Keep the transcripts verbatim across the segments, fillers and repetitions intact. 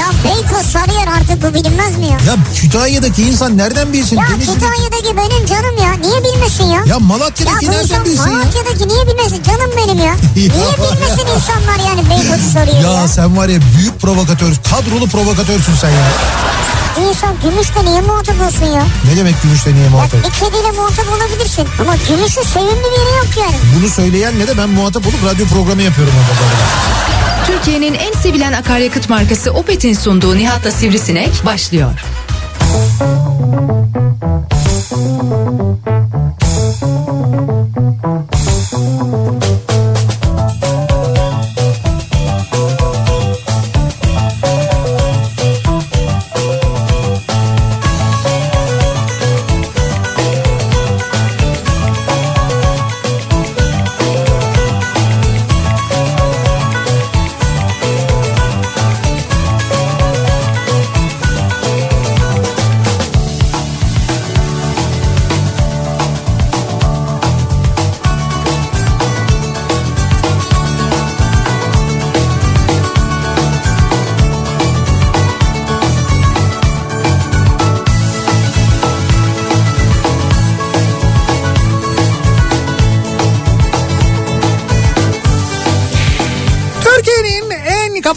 Ya Beykoz sarıyor artık, bu bilinmez mi ya? Ya Kütahya'daki insan nereden bilsin? Ya Deniz Kütahya'daki gibi... benim canım ya. Niye bilmesin ya? Ya Malatya'daki ya nereden bilsin Malatya'daki ya? Malatya'daki niye bilmesin? Canım benim ya. Niye bilmesin insanlar yani Beykoz'u soruyor ya? Ya sen var ya büyük provokatör, kadrolu provokatörsün sen ya. İnsan Gümüş'te niye muhatap olsun ya? Ne demek Gümüş'te niye muhatap? Ya bir kediyle muhatap olabilirsin ama Gümüş'ün sevimli biri yok yani. Bunu söyleyenle de ben muhatap olup radyo programı yapıyorum orada. Türkiye'nin en sevilen akaryakıt markası Opet'in sunduğu Nihat'la Sivrisinek başlıyor.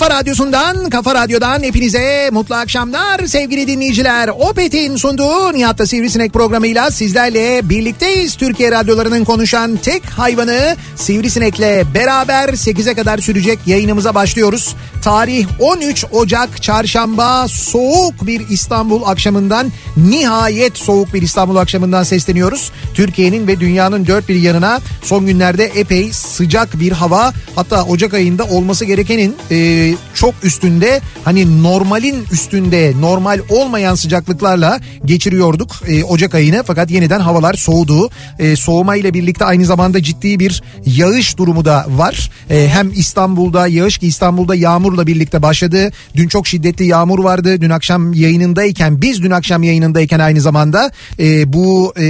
Radyosundan, Kafa Radyo'dan hepinize mutlu akşamlar sevgili dinleyiciler. Opet'in sunduğu Nihat'la Sivrisinek programıyla sizlerle birlikteyiz. Türkiye radyolarının konuşan tek hayvanı Sivrisinek'le beraber sekize kadar sürecek yayınımıza başlıyoruz. Tarih on üç Ocak Çarşamba, soğuk bir İstanbul akşamından, nihayet soğuk bir İstanbul akşamından sesleniyoruz. Türkiye'nin ve dünyanın dört bir yanına son günlerde epey sıcak bir hava, hatta Ocak ayında olması gerekenin e, çok üstünde, hani normalin üstünde, normal olmayan sıcaklıklarla geçiriyorduk e, Ocak ayını. Fakat yeniden havalar soğudu. E, soğuma ile birlikte aynı zamanda ciddi bir yağış durumu da var. E, hem İstanbul'da yağış, ki İstanbul'da yağmurla birlikte başladı. Dün çok şiddetli yağmur vardı. Dün akşam yayınındayken, biz dün akşam yayınındayken aynı zamanda e, bu e,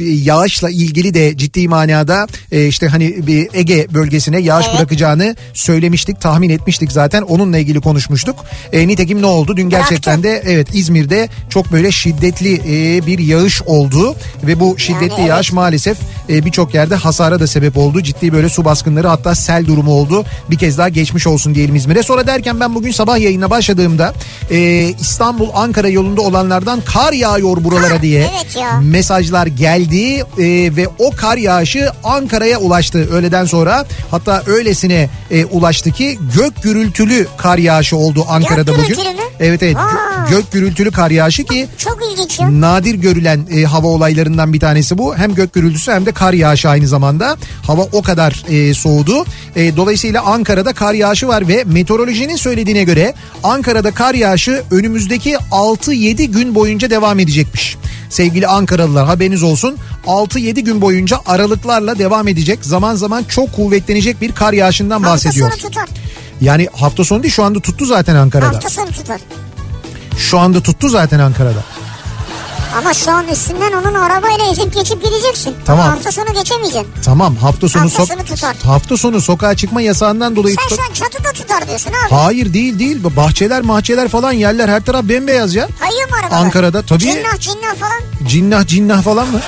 yağışla ilgili de ciddi manada e, işte hani bir Ege bölgesine yağış evet. bırakacağını söylemiştik, tahmin etmiştik zaten. Onunla ilgili konuşmuştuk. E, nitekim ne oldu? Dün gerçekten de evet İzmir'de çok böyle şiddetli e, bir yağış oldu ve bu şiddetli yani evet. yağış maalesef e, birçok yerde hasara da sebep oldu. Ciddi böyle su baskınları, hatta sel durumu oldu. Bir kez daha geçmiş olsun diyelim İzmir'e. Sonra derken ben bugün sabah yayına başladığımda e, İstanbul-Ankara yolunda olanlardan kar yağıyor buralara ha, diye evet ya. mesajlar geldi e, ve o kar yağışı Ankara'ya ulaştı öğleden sonra. Hatta öylesine e, ulaştı ki gök gürültülü kar yağışı oldu Ankara'da bugün. Evet evet. Aa. Gök gürültülü kar yağışı ki çok ilginç ya. Nadir görülen e, hava olaylarından bir tanesi bu. Hem gök gürültüsü hem de kar yağışı aynı zamanda. Hava o kadar e, soğudu. E, dolayısıyla Ankara'da kar yağışı var ve meteorolojinin söylediğine göre Ankara'da kar yağışı önümüzdeki altı yedi gün boyunca devam edecekmiş. Sevgili Ankaralılar, haberiniz olsun. altı yedi gün boyunca aralıklarla devam edecek. Zaman zaman çok kuvvetlenecek bir kar yağışından bahsediyor. Hafta sonu tutar. Yani hafta sonu değil, şu anda tuttu zaten Ankara'da. Hafta sonu tutar. Şu anda tuttu zaten Ankara'da. Ama şu an üstünden onun arabayla ezip geçip gideceksin. Tamam. Hafta sonu geçemeyeceksin. Tamam, hafta sonu, hafta sonu tutar. Hafta sonu sokağa çıkma yasağından dolayı tutar. Sen şu an çatıda tutar diyorsun abi. Hayır değil değil. Bahçeler mahçeler falan, yerler her taraf bembeyaz ya. Kayıyor mu arabalar? Ankara'da tabii. Cinnah cinnah falan. Cinnah cinnah falan mı?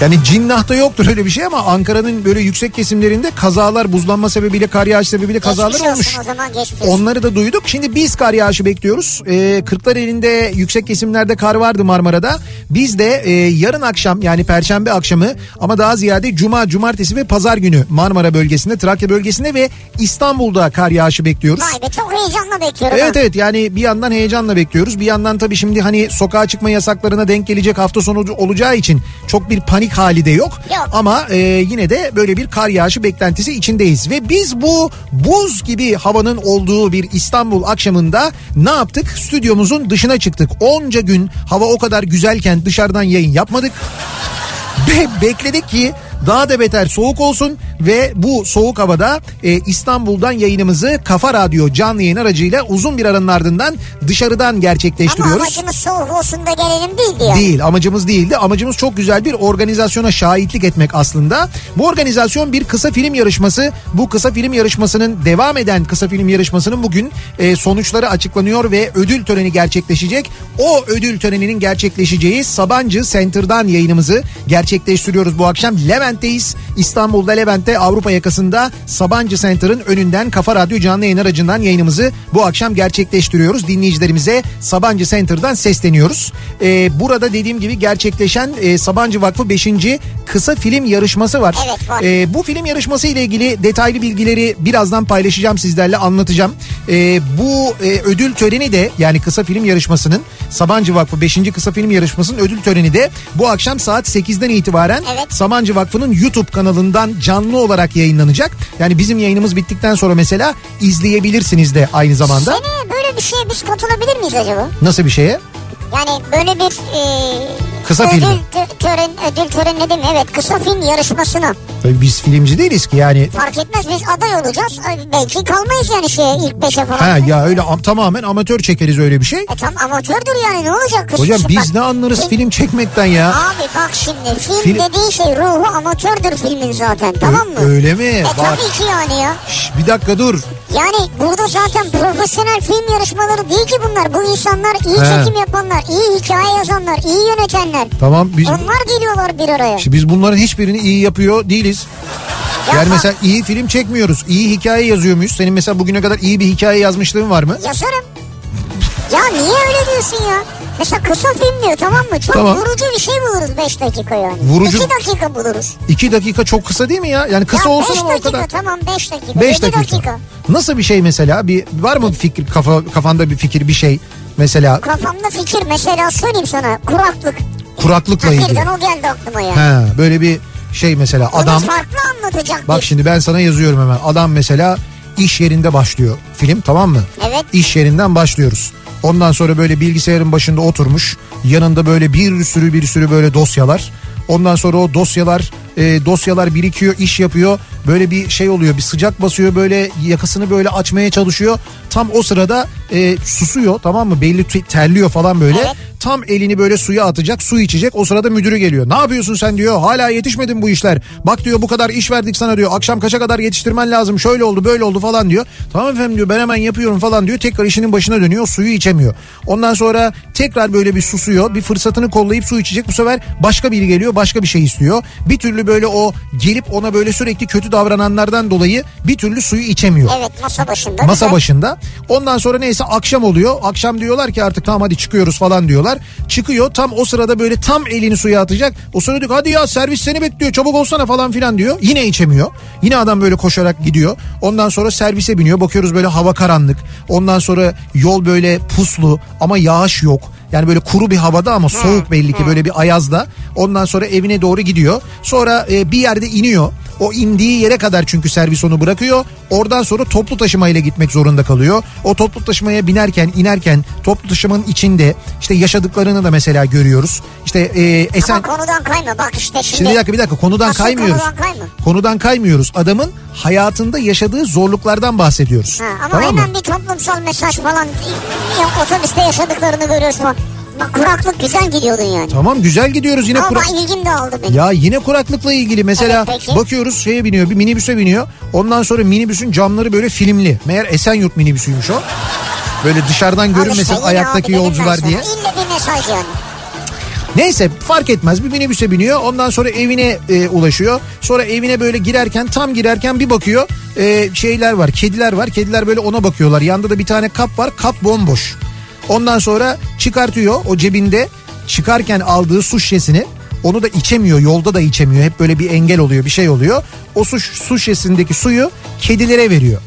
Yani Cinnah'ta yoktur öyle bir şey ama Ankara'nın böyle yüksek kesimlerinde kazalar, buzlanma sebebiyle, kar yağışı sebebiyle kazalar geçmiş olmuş. O zaman geçmiş. Onları da duyduk. Şimdi biz kar yağışı bekliyoruz. Ee, Kırklareli'nde yüksek kesimlerde kar vardı, Marmara'da. Biz de e, yarın akşam, yani Perşembe akşamı ama daha ziyade Cuma, Cumartesi ve Pazar günü Marmara bölgesinde, Trakya bölgesinde ve İstanbul'da kar yağışı bekliyoruz. Vay be, çok heyecanla bekliyoruz. Evet ha. evet yani bir yandan heyecanla bekliyoruz. Bir yandan tabii şimdi hani sokağa çıkma yasaklarına denk gelecek hafta sonu olacağı için çok bir panik hali de yok. yok. Ama e, yine de böyle bir kar yağışı beklentisi içindeyiz. Ve biz bu buz gibi havanın olduğu bir İstanbul akşamında ne yaptık? Stüdyomuzun dışına çıktık. Onca gün hava o kadar güzelken dışarıdan yayın yapmadık. Be- bekledik ki daha da beter soğuk olsun ve bu soğuk havada e, İstanbul'dan yayınımızı Kafa Radyo canlı yayın aracıyla uzun bir aranın ardından dışarıdan gerçekleştiriyoruz. Ama amacımız soğuk olsun da gelelim değildi yani. Değil, amacımız değildi. Amacımız çok güzel bir organizasyona şahitlik etmek aslında. Bu organizasyon bir kısa film yarışması. Bu kısa film yarışmasının devam eden kısa film yarışmasının bugün e, sonuçları açıklanıyor ve ödül töreni gerçekleşecek. O ödül töreninin gerçekleşeceği Sabancı Center'dan yayınımızı gerçekleştiriyoruz bu akşam. Levent'teyiz. İstanbul'da Levent'te Avrupa yakasında Sabancı Center'ın önünden Kafa Radyo canlı yayın aracından yayınımızı bu akşam gerçekleştiriyoruz. Dinleyicilerimize Sabancı Center'dan sesleniyoruz. Ee, burada dediğim gibi gerçekleşen e, Sabancı Vakfı beşinci kısa film yarışması var. Evet, var. Ee, bu film yarışması ile ilgili detaylı bilgileri birazdan paylaşacağım sizlerle, anlatacağım. Ee, bu e, ödül töreni de, yani kısa film yarışmasının, Sabancı Vakfı beşinci kısa film yarışmasının ödül töreni de bu akşam saat sekizden itibaren evet. Sabancı Vakfı'nın YouTube kanalından canlı olarak yayınlanacak. Yani bizim yayınımız bittikten sonra mesela izleyebilirsiniz de aynı zamanda. Seni böyle bir şeye biz katılabilir miyiz acaba? Nasıl bir şeye? Yani böyle bir e, kısa ödül film. Tören, ödül töreni dedim, evet, kısa film yarışmasına. Tabii biz filmci değiliz ki yani. Fark etmez, biz aday olacağız. Belki kalmayız yani şeye, ilk beşe falan. Ha ya, öyle tamamen amatör çekeriz öyle bir şey. E tam amatördür yani, ne olacak? Hocam biz bak, ne anlarız film, film çekmekten ya. Abi bak şimdi film, film dediğin şey ruhu amatördür filmin zaten, tamam mı? Ö- öyle mi? E bak, tabii ki yani ya. Şş, bir dakika dur. Yani burada zaten profesyonel film yarışmaları değil ki bunlar. Bu insanlar iyi He. çekim yapanlar, iyi hikaye yazanlar, iyi yönetenler. Tamam biz. Onlar geliyorlar bir araya. İşte biz bunların hiçbirini iyi yapıyor değiliz. Ya yani ha. mesela iyi film çekmiyoruz. İyi hikaye yazıyor muyuz? Senin mesela bugüne kadar iyi bir hikaye yazmışlığın var mı? Yazarım. Ya niye öyle diyorsun ya? Mesela kısa film diyor, tamam mı? Çok tamam. vurucu bir şey buluruz beş dakika yani. Vurucu... iki dakika buluruz. iki dakika çok kısa değil mi ya? Yani kısa ya olsun ama dakika, o kadar. Tamam beş dakika. beş dakika. dakika. Nasıl bir şey mesela? Bir var mı bir fikir, kafa, kafanda bir fikir, bir şey mesela? Kafamda fikir mesela, söyleyeyim sana, kuraklık. Kuraklıkla ilgili. Hakikaten o geldi aklıma ya. Yani. He, böyle bir şey mesela, adam. Onu farklı anlatacak. Bak bir. Şimdi ben sana yazıyorum hemen. Adam mesela iş yerinde başlıyor film, tamam mı? Evet. İş yerinden başlıyoruz. Ondan sonra böyle bilgisayarın başında oturmuş, yanında böyle bir sürü bir sürü böyle dosyalar. Ondan sonra o dosyalar e, dosyalar birikiyor, iş yapıyor. Böyle bir şey oluyor, bir sıcak basıyor, böyle yakasını böyle açmaya çalışıyor. Tam o sırada e, susuyor, tamam mı? Belli terliyor falan böyle. Evet. Tam elini böyle suya atacak, su içecek. O sırada müdürü geliyor. Ne yapıyorsun sen diyor. Hala yetişmedin bu işler. Bak diyor, bu kadar iş verdik sana diyor. Akşam kaça kadar yetiştirmen lazım. Şöyle oldu böyle oldu falan diyor. Tamam efendim diyor, ben hemen yapıyorum falan diyor. Tekrar işinin başına dönüyor. Suyu içemiyor. Ondan sonra tekrar böyle bir susuyor. Bir fırsatını kollayıp su içecek. Bu sefer başka biri geliyor. Başka bir şey istiyor. Bir türlü böyle o gelip ona böyle sürekli kötü davrananlardan dolayı bir türlü suyu içemiyor. Evet, masa başında. Masa güzel. başında. Ondan sonra neyse akşam oluyor. Akşam diyorlar ki artık tamam hadi çıkıyoruz falan diyorlar. Çıkıyor, tam o sırada böyle tam elini suya atacak. O sırada diyor hadi ya servis seni bekliyor, çabuk olsana falan filan diyor. Yine içemiyor. Yine adam böyle koşarak gidiyor. Ondan sonra servise biniyor. Bakıyoruz böyle hava karanlık. Ondan sonra yol böyle puslu ama yağış yok. Yani böyle kuru bir havada ama soğuk belli ki, böyle bir ayazda. Ondan sonra evine doğru gidiyor. Sonra bir yerde iniyor. O indiği yere kadar çünkü servis onu bırakıyor. Oradan sonra toplu taşımayla gitmek zorunda kalıyor. O toplu taşımaya binerken, inerken toplu taşımanın içinde işte yaşadıklarını da mesela görüyoruz. İşte e, Esen... Ama konudan kayma bak işte şimdi. Şimdi bir dakika bir dakika konudan Nasıl kaymıyoruz. Konudan, kayma? konudan kaymıyoruz. Adamın hayatında yaşadığı zorluklardan bahsediyoruz. Ha, ama tamam hemen mı? Bir toplumsal mesaj falan, otobüste yaşadıklarını görüyorsun. Kuraklık, güzel gidiyordun yani. Tamam güzel gidiyoruz yine. Ama kurak... ilgim de oldu benim. Ya yine kuraklıkla ilgili mesela evet, bakıyoruz şeye biniyor, bir minibüse biniyor. Ondan sonra minibüsün camları böyle filmli. Meğer Esenyurt minibüsüymüş o. Böyle dışarıdan görünmesin işte, ayaktaki yolcular diye. İlle bir mesaj yani. Neyse fark etmez, bir minibüse biniyor. Ondan sonra evine e, ulaşıyor. Sonra evine böyle girerken, tam girerken bir bakıyor. E, şeyler var, kediler var. Kediler böyle ona bakıyorlar. Yanında da bir tane kap var. Kap bomboş. Ondan sonra çıkartıyor o cebinde çıkarken aldığı su şişesini, onu da içemiyor, yolda da içemiyor, hep böyle bir engel oluyor, bir şey oluyor. O su, su şişesindeki suyu kedilere veriyor.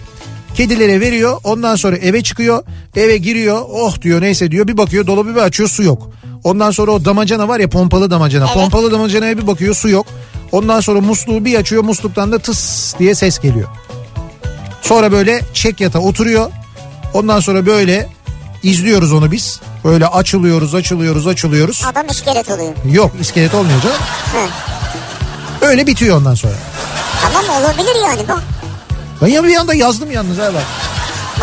Kedilere veriyor, ondan sonra eve çıkıyor, eve giriyor, oh diyor neyse diyor, bir bakıyor dolabı bir açıyor, su yok. Ondan sonra o damacana var ya, pompalı damacana, evet. Pompalı damacanaya bir bakıyor, su yok. Ondan sonra musluğu bir açıyor, musluktan da tıs diye ses geliyor. Sonra böyle çek yata oturuyor, ondan sonra böyle... İzliyoruz onu biz. Böyle açılıyoruz, açılıyoruz, açılıyoruz. Adam iskelet oluyor. Yok, iskelet olmuyor canım. Öyle bitiyor ondan sonra. Tamam, olabilir yani bu. Ben ya bir anda yazdım yalnız ha bak.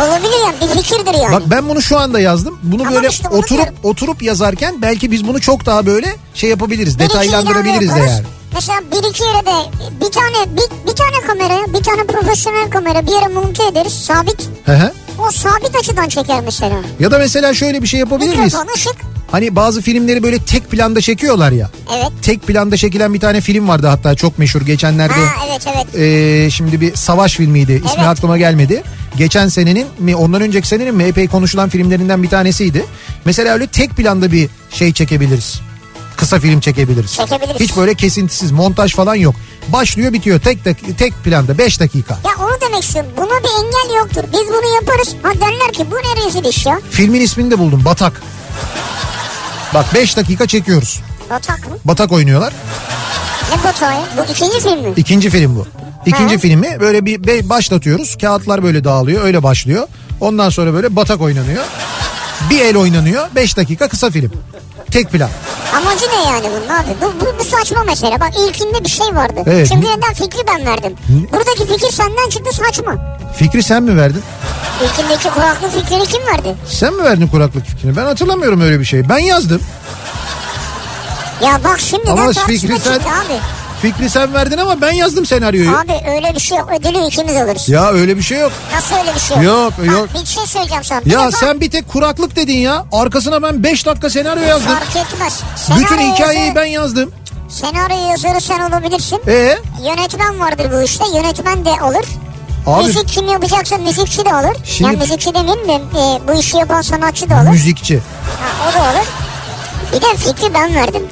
Olabilir yani, bir fikirdir yani. Bak ben bunu şu anda yazdım. Bunu tamam, böyle işte bunu oturup diyorum. Oturup yazarken belki biz bunu çok daha böyle şey yapabiliriz. Bir detaylandırabiliriz de yani. Mesela bir iki yere de bir tane bir, bir tane kamera, bir tane profesyonel kamera bir yere monte ederiz sabit. Hı hı. O sabit açıdan çeker mesela. Ya da mesela şöyle bir şey yapabilir miyiz? Mikrofon, ışık. Hani bazı filmleri böyle tek planda çekiyorlar ya. Evet. Tek planda çekilen bir tane film vardı hatta, çok meşhur geçenlerde. Ha, evet evet. E, şimdi bir savaş filmiydi. İsmi evet. aklıma gelmedi. Geçen senenin mi ondan önceki senenin mi epey konuşulan filmlerinden bir tanesiydi. Mesela öyle tek planda bir şey çekebiliriz. Kısa film çekebiliriz. Çekebiliriz. Hiç böyle kesintisiz, montaj falan yok. Başlıyor bitiyor tek tek, tek planda beş dakika. Ya onu demek istiyorum. Buna bir engel yoktur. Biz bunu yaparız. Ha derler ki bu ne rezil iş ya. Filmin ismini de buldum. Batak. Bak beş dakika çekiyoruz. Batak mı? Batak oynuyorlar. Ne batağı? Bu ikinci film mi? İkinci film bu. İkinci ha. filmi böyle bir başlatıyoruz. Kağıtlar böyle dağılıyor. Öyle başlıyor. Ondan sonra böyle batak oynanıyor. Bir el oynanıyor. beş dakika kısa film. Tek plan. Amacı ne yani bunun abi? Bu, bu, bu saçma mesele. Bak ilkinde bir şey vardı. Evet. Çünkü neden? Fikri ben verdim. Hı? Buradaki fikir senden çıktı, saçma. Fikri sen mi verdin? İlkindeki kuraklık fikrini kim verdi? Sen mi verdin kuraklık fikrini? Ben hatırlamıyorum öyle bir şeyi. Ben yazdım. Ya bak şimdiden ama tartışma sen... çıktı abi. Fikri sen verdin ama ben yazdım senaryoyu. Abi öyle bir şey yok. Ödülü ikimiz alırız. Ya öyle bir şey yok. Nasıl öyle bir şey yok? Yok bak, yok. Bir şey söyleyeceğim sana. Ya bak, sen bir tek kuraklık dedin ya. Arkasına ben beş dakika senaryo yazdım. Fark etmez. Senaryo bütün hikayeyi yazarı, ben yazdım. Senaryo yazarı sen olabilirsin. Ee? Yönetmen vardır bu işte. Yönetmen de olur. Abi, müzik kim yapacaksa müzikçi de olur. Şimdi, yani müzikçi demeyeyim de e, bu işi yapan sanatçı da olur. Müzikçi. Ha, o da olur. Bir de fikri ben verdim.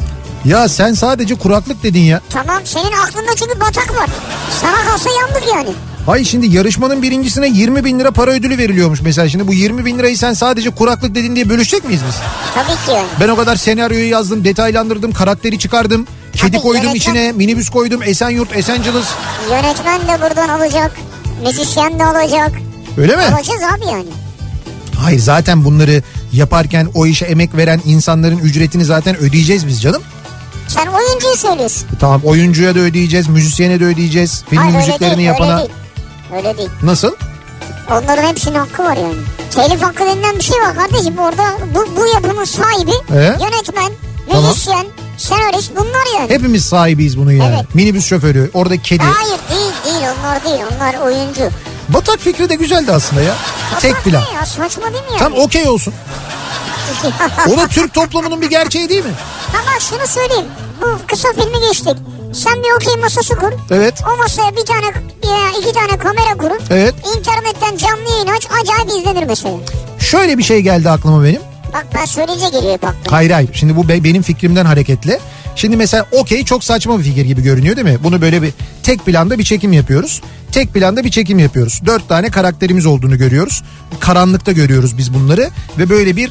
Ya sen sadece kuraklık dedin ya. Tamam, senin aklında çünkü batak var. Sana kalsa yandık yani. Hayır, şimdi yarışmanın birincisine yirmi bin lira para ödülü veriliyormuş mesela. Şimdi bu yirmi bin lirayı sen sadece kuraklık dedin diye bölüşecek miyiz biz? Tabii ki. Ben o kadar senaryoyu yazdım, detaylandırdım, karakteri çıkardım. Kedi tabii, koydum yönetmen, içine, minibüs koydum, Esenyurt, Esenciles. Yönetmen de buradan olacak, müzisyen de olacak. Öyle mi? Olacağız abi yani. Hayır, zaten bunları yaparken o işe emek veren insanların ücretini zaten ödeyeceğiz biz canım. Sen oyuncuyu söylüyorsun. Tamam, oyuncuya da ödeyeceğiz, müzisyene de ödeyeceğiz, film hayır, müziklerini öyle değil, yapana. Öyle değil. Öyle değil. Nasıl? Onların hepsinin hakkı var yani. Telif hakkı denilen bir şey var kardeşim orada. Bu, bu yapımın sahibi ee? yönetmen, müzisyen, tamam, senarist, bunlar yani. Hepimiz sahibiz bunu yani. Evet. Minibüs şoförü, oradaki kedi. Hayır değil değil, onlar değil, onlar oyuncu. Batak fikri de güzeldi aslında ya. Batak tek plan. Ya, saçma değil mi yani? Tam okey olsun. O da Türk toplumunun bir gerçeği değil mi? Ama şunu söyleyeyim. Bu kısa filmi geçtik. Sen bir okey masası kur. Evet. O masaya bir tane, iki tane kamera kurun. Evet. İnternetten canlı yayın aç. Acayip izlenir mesela. Şöyle bir şey geldi aklıma benim. Bak ben söyleyince geliyor bak. Hayır hayır. Şimdi bu benim fikrimden hareketle. Şimdi mesela okey çok saçma bir fikir gibi görünüyor değil mi? Bunu böyle bir tek planda bir çekim yapıyoruz. Tek planda bir çekim yapıyoruz. Dört tane karakterimiz olduğunu görüyoruz. Karanlıkta görüyoruz biz bunları. Ve böyle bir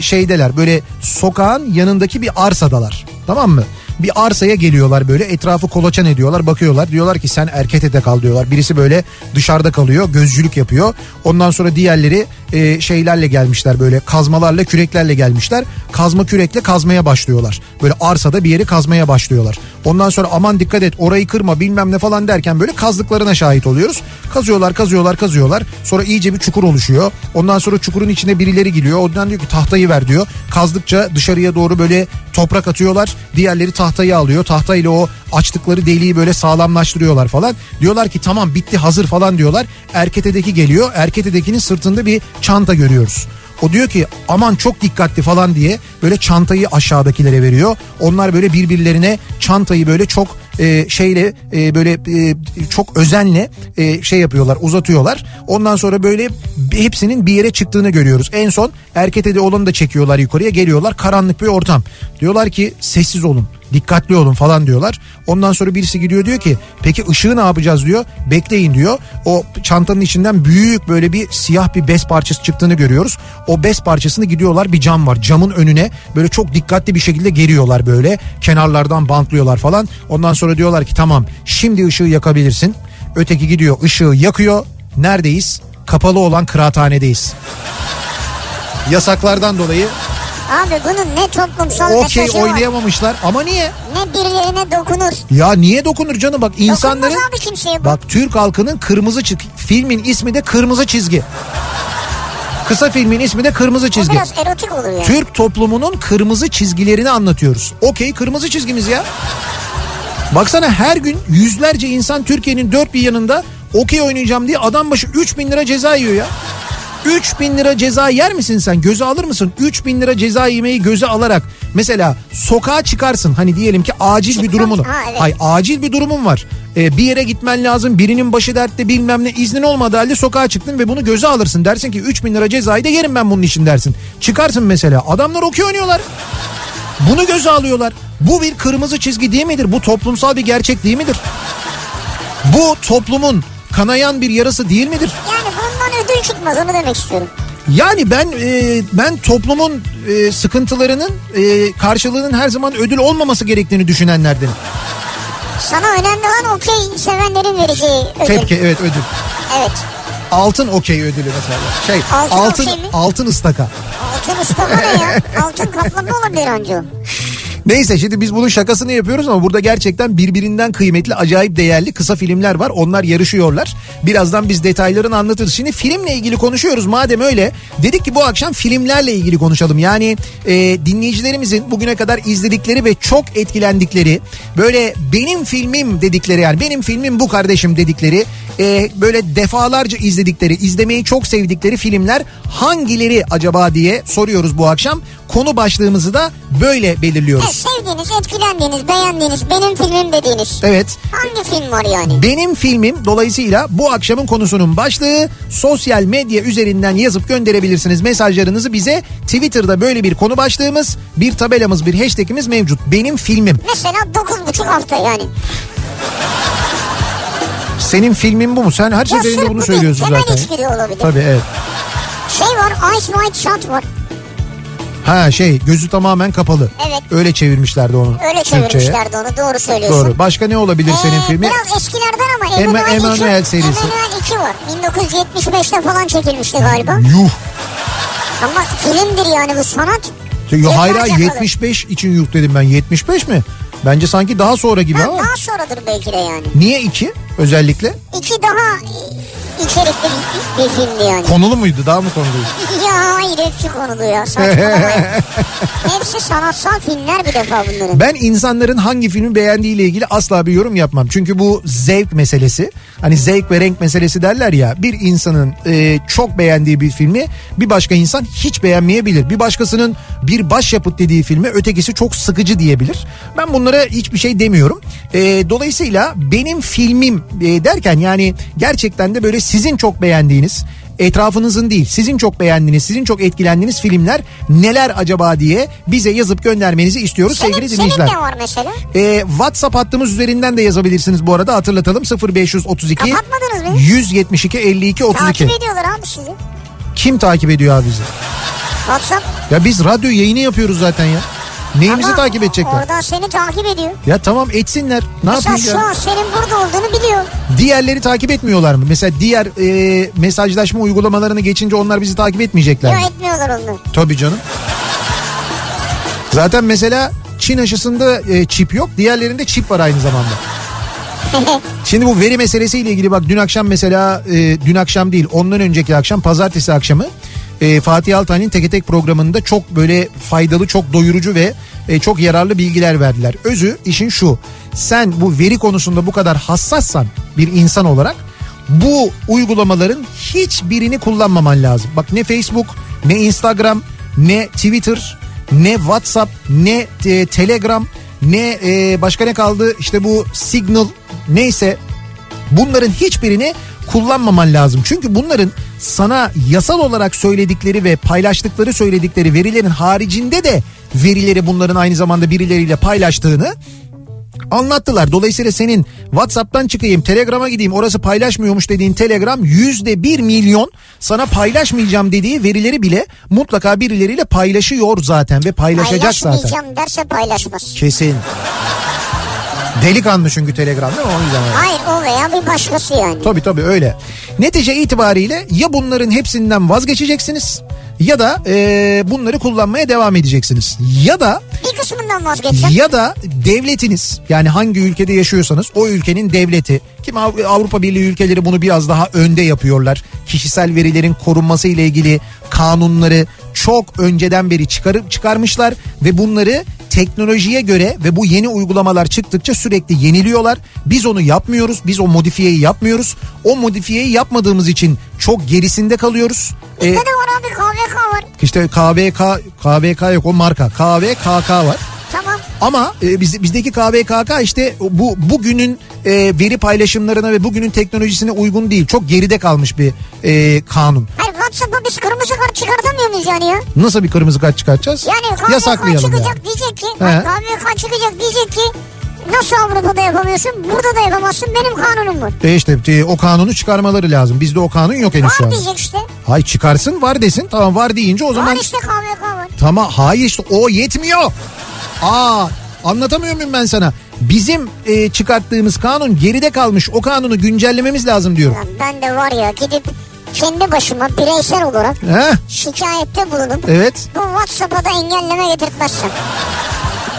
şeydeler, böyle sokağın yanındaki bir arsadalar, tamam mı? Bir arsaya geliyorlar, böyle etrafı kolaçan ediyorlar, bakıyorlar, diyorlar ki sen erketede kal diyorlar. Birisi böyle dışarıda kalıyor, gözcülük yapıyor. Ondan sonra diğerleri e, şeylerle gelmişler, böyle kazmalarla, küreklerle gelmişler. Kazma kürekle kazmaya başlıyorlar. Böyle arsada bir yeri kazmaya başlıyorlar. Ondan sonra aman dikkat et, orayı kırma bilmem ne falan derken böyle kazdıklarına şahit oluyoruz. Kazıyorlar, kazıyorlar, kazıyorlar. Sonra iyice bir çukur oluşuyor. Ondan sonra çukurun içine birileri giriyor. Ondan diyor ki tahtayı ver diyor. Kazdıkça dışarıya doğru böyle toprak atıyorlar. Diğerleri tahtayı tahtayı alıyor. Tahtayla o açtıkları deliği böyle sağlamlaştırıyorlar falan. Diyorlar ki tamam bitti hazır falan diyorlar. Erkete'deki geliyor. Erkete'dekinin sırtında bir çanta görüyoruz. O diyor ki aman çok dikkatli falan diye böyle çantayı aşağıdakilere veriyor. Onlar böyle birbirlerine çantayı böyle çok e, şeyle e, böyle e, çok özenle e, şey yapıyorlar, uzatıyorlar. Ondan sonra böyle hepsinin bir yere çıktığını görüyoruz. En son Erkete'de olanı da çekiyorlar yukarıya, geliyorlar karanlık bir ortam. Diyorlar ki sessiz olun, dikkatli olun falan diyorlar. Ondan sonra birisi gidiyor diyor ki peki ışığı ne yapacağız diyor. Bekleyin diyor. O çantanın içinden büyük böyle bir siyah bir bez parçası çıktığını görüyoruz. O bez parçasını gidiyorlar, bir cam var. Camın önüne böyle çok dikkatli bir şekilde geriyorlar böyle. Kenarlardan bantlıyorlar falan. Ondan sonra diyorlar ki tamam şimdi ışığı yakabilirsin. Öteki gidiyor ışığı yakıyor. Neredeyiz? Kapalı olan kıraathanedeyiz. Yasaklardan dolayı Abi bunun ne toplumsal okey mesajı oynayamamışlar var. Ama niye? Ne birilerine dokunur. Ya niye dokunur canım, bak insanların. Dokunmaz abi kimseye bu. Bak Türk halkının kırmızı çizgi. Filmin ismi de Kırmızı Çizgi. Kısa filmin ismi de Kırmızı Çizgi. O biraz erotik olur yani. Türk toplumunun kırmızı çizgilerini anlatıyoruz. Okey, kırmızı çizgimiz ya. Baksana her gün yüzlerce insan Türkiye'nin dört bir yanında okey oynayacağım diye adam başı üç bin lira ceza yiyor ya. üç bin lira ceza yer misin sen? Göze alır mısın? üç bin lira ceza yemeyi göze alarak mesela sokağa çıkarsın. Hani diyelim ki acil Çıkmaz. bir durumun. Ha, evet. Hayır, acil bir durumun var. Ee, bir yere gitmen lazım. Birinin başı dertte bilmem ne, iznin olmadığı halde sokağa çıktın ve bunu göze alırsın. Dersin ki üç bin lira cezayı da yerim ben bunun için dersin. Çıkarsın mesela. Adamlar okey oynuyorlar. Bunu göze alıyorlar. Bu bir kırmızı çizgi değil midir? Bu toplumsal bir gerçek değil midir? Bu toplumun kanayan bir yarası değil midir? Yani bundan ödül çıkmaz, onu demek istiyorum. Yani ben e, ben toplumun e, sıkıntılarının e, karşılığının her zaman ödül olmaması gerektiğini düşünenlerdenim. Sana önemli olan okey sevenlerin vereceği ödül. Tepki, evet, ödül. Evet. Altın okey ödülü mesela. Şey, altın altın, okey altın ıstaka. Altın ıstaka ne ya? Altın kaplama olabilir ancak. Neyse, şimdi biz bunun şakasını yapıyoruz ama burada gerçekten birbirinden kıymetli, acayip değerli kısa filmler var. Onlar yarışıyorlar. Birazdan biz detaylarını anlatırız. Şimdi filmle ilgili konuşuyoruz. Madem öyle, dedik ki bu akşam filmlerle ilgili konuşalım. Yani e, dinleyicilerimizin bugüne kadar izledikleri ve çok etkilendikleri, böyle benim filmim dedikleri, yani benim filmim bu kardeşim dedikleri, e, böyle defalarca izledikleri, izlemeyi çok sevdikleri filmler hangileri acaba diye soruyoruz bu akşam. Konu başlığımızı da böyle belirliyoruz. Evet, sevdiğiniz, etkilendiğiniz, beğendiğiniz, benim filmim dediğiniz. Evet. Hangi film var yani? Benim filmim, dolayısıyla bu akşamın konusunun başlığı. Sosyal medya üzerinden yazıp gönderebilirsiniz mesajlarınızı bize. Twitter'da böyle bir konu başlığımız, bir tabelamız, bir hashtagimiz mevcut. Benim filmim. Mesela dokuz buçuk hafta yani. Senin filmin bu mu? Sen her seferinde bunu söylüyorsun zaten. Hemen içgiri olabilir. Tabii, evet. Şey var, Ice White Shot var. Ha şey, gözü tamamen kapalı. Evet. Öyle çevirmişlerdi onu. Öyle çevirmişlerdi onu, doğru söylüyorsun. Doğru. Başka ne olabilir ee, senin filmi? Biraz eskilerden ama Emmanuel serisi. Emmanuel iki var. bin dokuz yüz yetmiş beşte falan çekilmişti galiba. Yuh. Ama filmdir yani, bu sanat. Hayır hayır, yetmiş beş için yuh dedim ben. yetmiş beş mi? Bence sanki daha sonra gibi ha, ama. Daha sonradır belki de yani. Niye iki özellikle? iki daha... İçerikli bir filmdi yani. Konulu muydu? Daha mı konuluydu? Ya hayır, hepsi konulu ya. Hepsi sanatsal filmler bir defa bunların. Ben insanların hangi filmi beğendiğiyle ilgili asla bir yorum yapmam. Çünkü bu zevk meselesi. Hani zevk ve renk meselesi derler ya. Bir insanın e, çok beğendiği bir filmi bir başka insan hiç beğenmeyebilir. Bir başkasının bir başyapıt dediği filmi ötekisi çok sıkıcı diyebilir. Ben bunlara hiçbir şey demiyorum. E, dolayısıyla benim filmim e, derken yani gerçekten de böyle sizin çok beğendiğiniz, etrafınızın değil, sizin çok beğendiğiniz, sizin çok etkilendiğiniz filmler neler acaba diye bize yazıp göndermenizi istiyoruz senin, sevgili dinleyiciler. Senin ne var mesela? Ee, WhatsApp hattımız üzerinden de yazabilirsiniz bu arada, hatırlatalım. sıfır beş otuz iki yüz yetmiş iki elli iki otuz iki. Takip ediyorlar abi sizi. Kim takip ediyor abi bizi? WhatsApp. Ya biz radyo yayını yapıyoruz zaten ya. Neyimizi ama takip edecekler? Oradan seni takip ediyor. Ya tamam, etsinler. Ne yapayım ya? Mesela şu an senin burada olduğunu biliyor. Diğerleri takip etmiyorlar mı? Mesela diğer e, mesajlaşma uygulamalarını geçince onlar bizi takip etmeyecekler mi? Yok, etmiyorlar onlar. Tabii canım. Zaten mesela Çin aşısında e, çip yok. Diğerlerinde çip var aynı zamanda. Şimdi bu veri meselesiyle ilgili bak dün akşam mesela e, dün akşam değil ondan önceki akşam pazartesi akşamı E, Fatih Altaylı'nın Teke Tek programında çok böyle faydalı, çok doyurucu ve e, çok yararlı bilgiler verdiler. Özü işin şu: sen bu veri konusunda bu kadar hassassan bir insan olarak bu uygulamaların hiçbirini kullanmaman lazım. Bak ne Facebook, ne Instagram, ne Twitter, ne WhatsApp, ne e, Telegram, ne e, başka ne kaldı? İşte bu Signal, neyse, bunların hiçbirini kullanmaman lazım. Çünkü bunların sana yasal olarak söyledikleri ve paylaştıkları söyledikleri verilerin haricinde de verileri bunların aynı zamanda birileriyle paylaştığını anlattılar. Dolayısıyla senin WhatsApp'tan çıkayım, Telegram'a gideyim, orası paylaşmıyormuş dediğin Telegram yüzde bir milyon sana paylaşmayacağım dediği verileri bile mutlaka birileriyle paylaşıyor zaten ve paylaşacak zaten. Paylaşmayacağım derse paylaşmaz. Kesin. Delikanlı çünkü Telegram'da değil mi? O yüzden. Hayır, o veya bir başkası yani. Tabii tabii öyle. Netice itibariyle ya bunların hepsinden vazgeçeceksiniz ya da e, bunları kullanmaya devam edeceksiniz. Ya da bir kısmından vazgeçin. Ya da devletiniz, yani hangi ülkede yaşıyorsanız o ülkenin devleti, ki Avrupa Birliği ülkeleri bunu biraz daha önde yapıyorlar. Kişisel verilerin korunması ile ilgili kanunları çok önceden beri çıkarıp çıkarmışlar ve bunları teknolojiye göre ve bu yeni uygulamalar çıktıkça sürekli yeniliyorlar. Biz onu yapmıyoruz. Biz o modifiyeyi yapmıyoruz. O modifiyeyi yapmadığımız için çok gerisinde kalıyoruz. Bizde ee, de var abi, K V K var. İşte K V K, K V K yok, o marka. K V K K var. Tamam. Ama e, biz, bizdeki K V K K işte bu bugünün e, veri paylaşımlarına ve bugünün teknolojisine uygun değil. Çok geride kalmış bir e, kanun. Hayır, WhatsApp'a biz kırmızı kart çıkartamıyor muyuz yani ya? Nasıl bir kırmızı kart çıkartacağız? Yani K V K çıkacak ya. Diyecek ki, K V K çıkacak diyecek ki nasıl Avrupa'da yapamıyorsun, burada da yapamazsın, benim kanunum var. E işte o kanunu çıkarmaları lazım. Bizde o kanun yok henüz şu an. Var diyecek işte. Hayır, çıkarsın var desin, tamam var deyince o var zaman. Var işte, K V K var. Tamam, hayır işte o yetmiyor. Aa, anlatamıyor muyum ben sana? Bizim e, çıkarttığımız kanun geride kalmış. O kanunu güncellememiz lazım diyorum. Ben de var ya, gidip kendi başıma bireysel olarak Heh. şikayette bulunup evet. bu WhatsApp'a da engelleme getirtmezsin.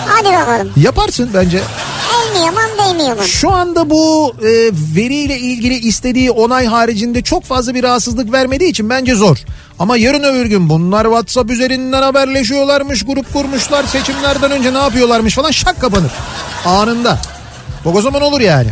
Hadi bakalım. Yaparsın bence. Elmiyorum, değmiyorum. Şu anda bu e, veriyle ilgili istediği onay haricinde çok fazla bir rahatsızlık vermediği için bence zor. Ama yarın öbür gün bunlar WhatsApp üzerinden haberleşiyorlarmış, grup kurmuşlar, seçimlerden önce ne yapıyorlarmış falan, şak kapanır anında. Bak o zaman olur yani.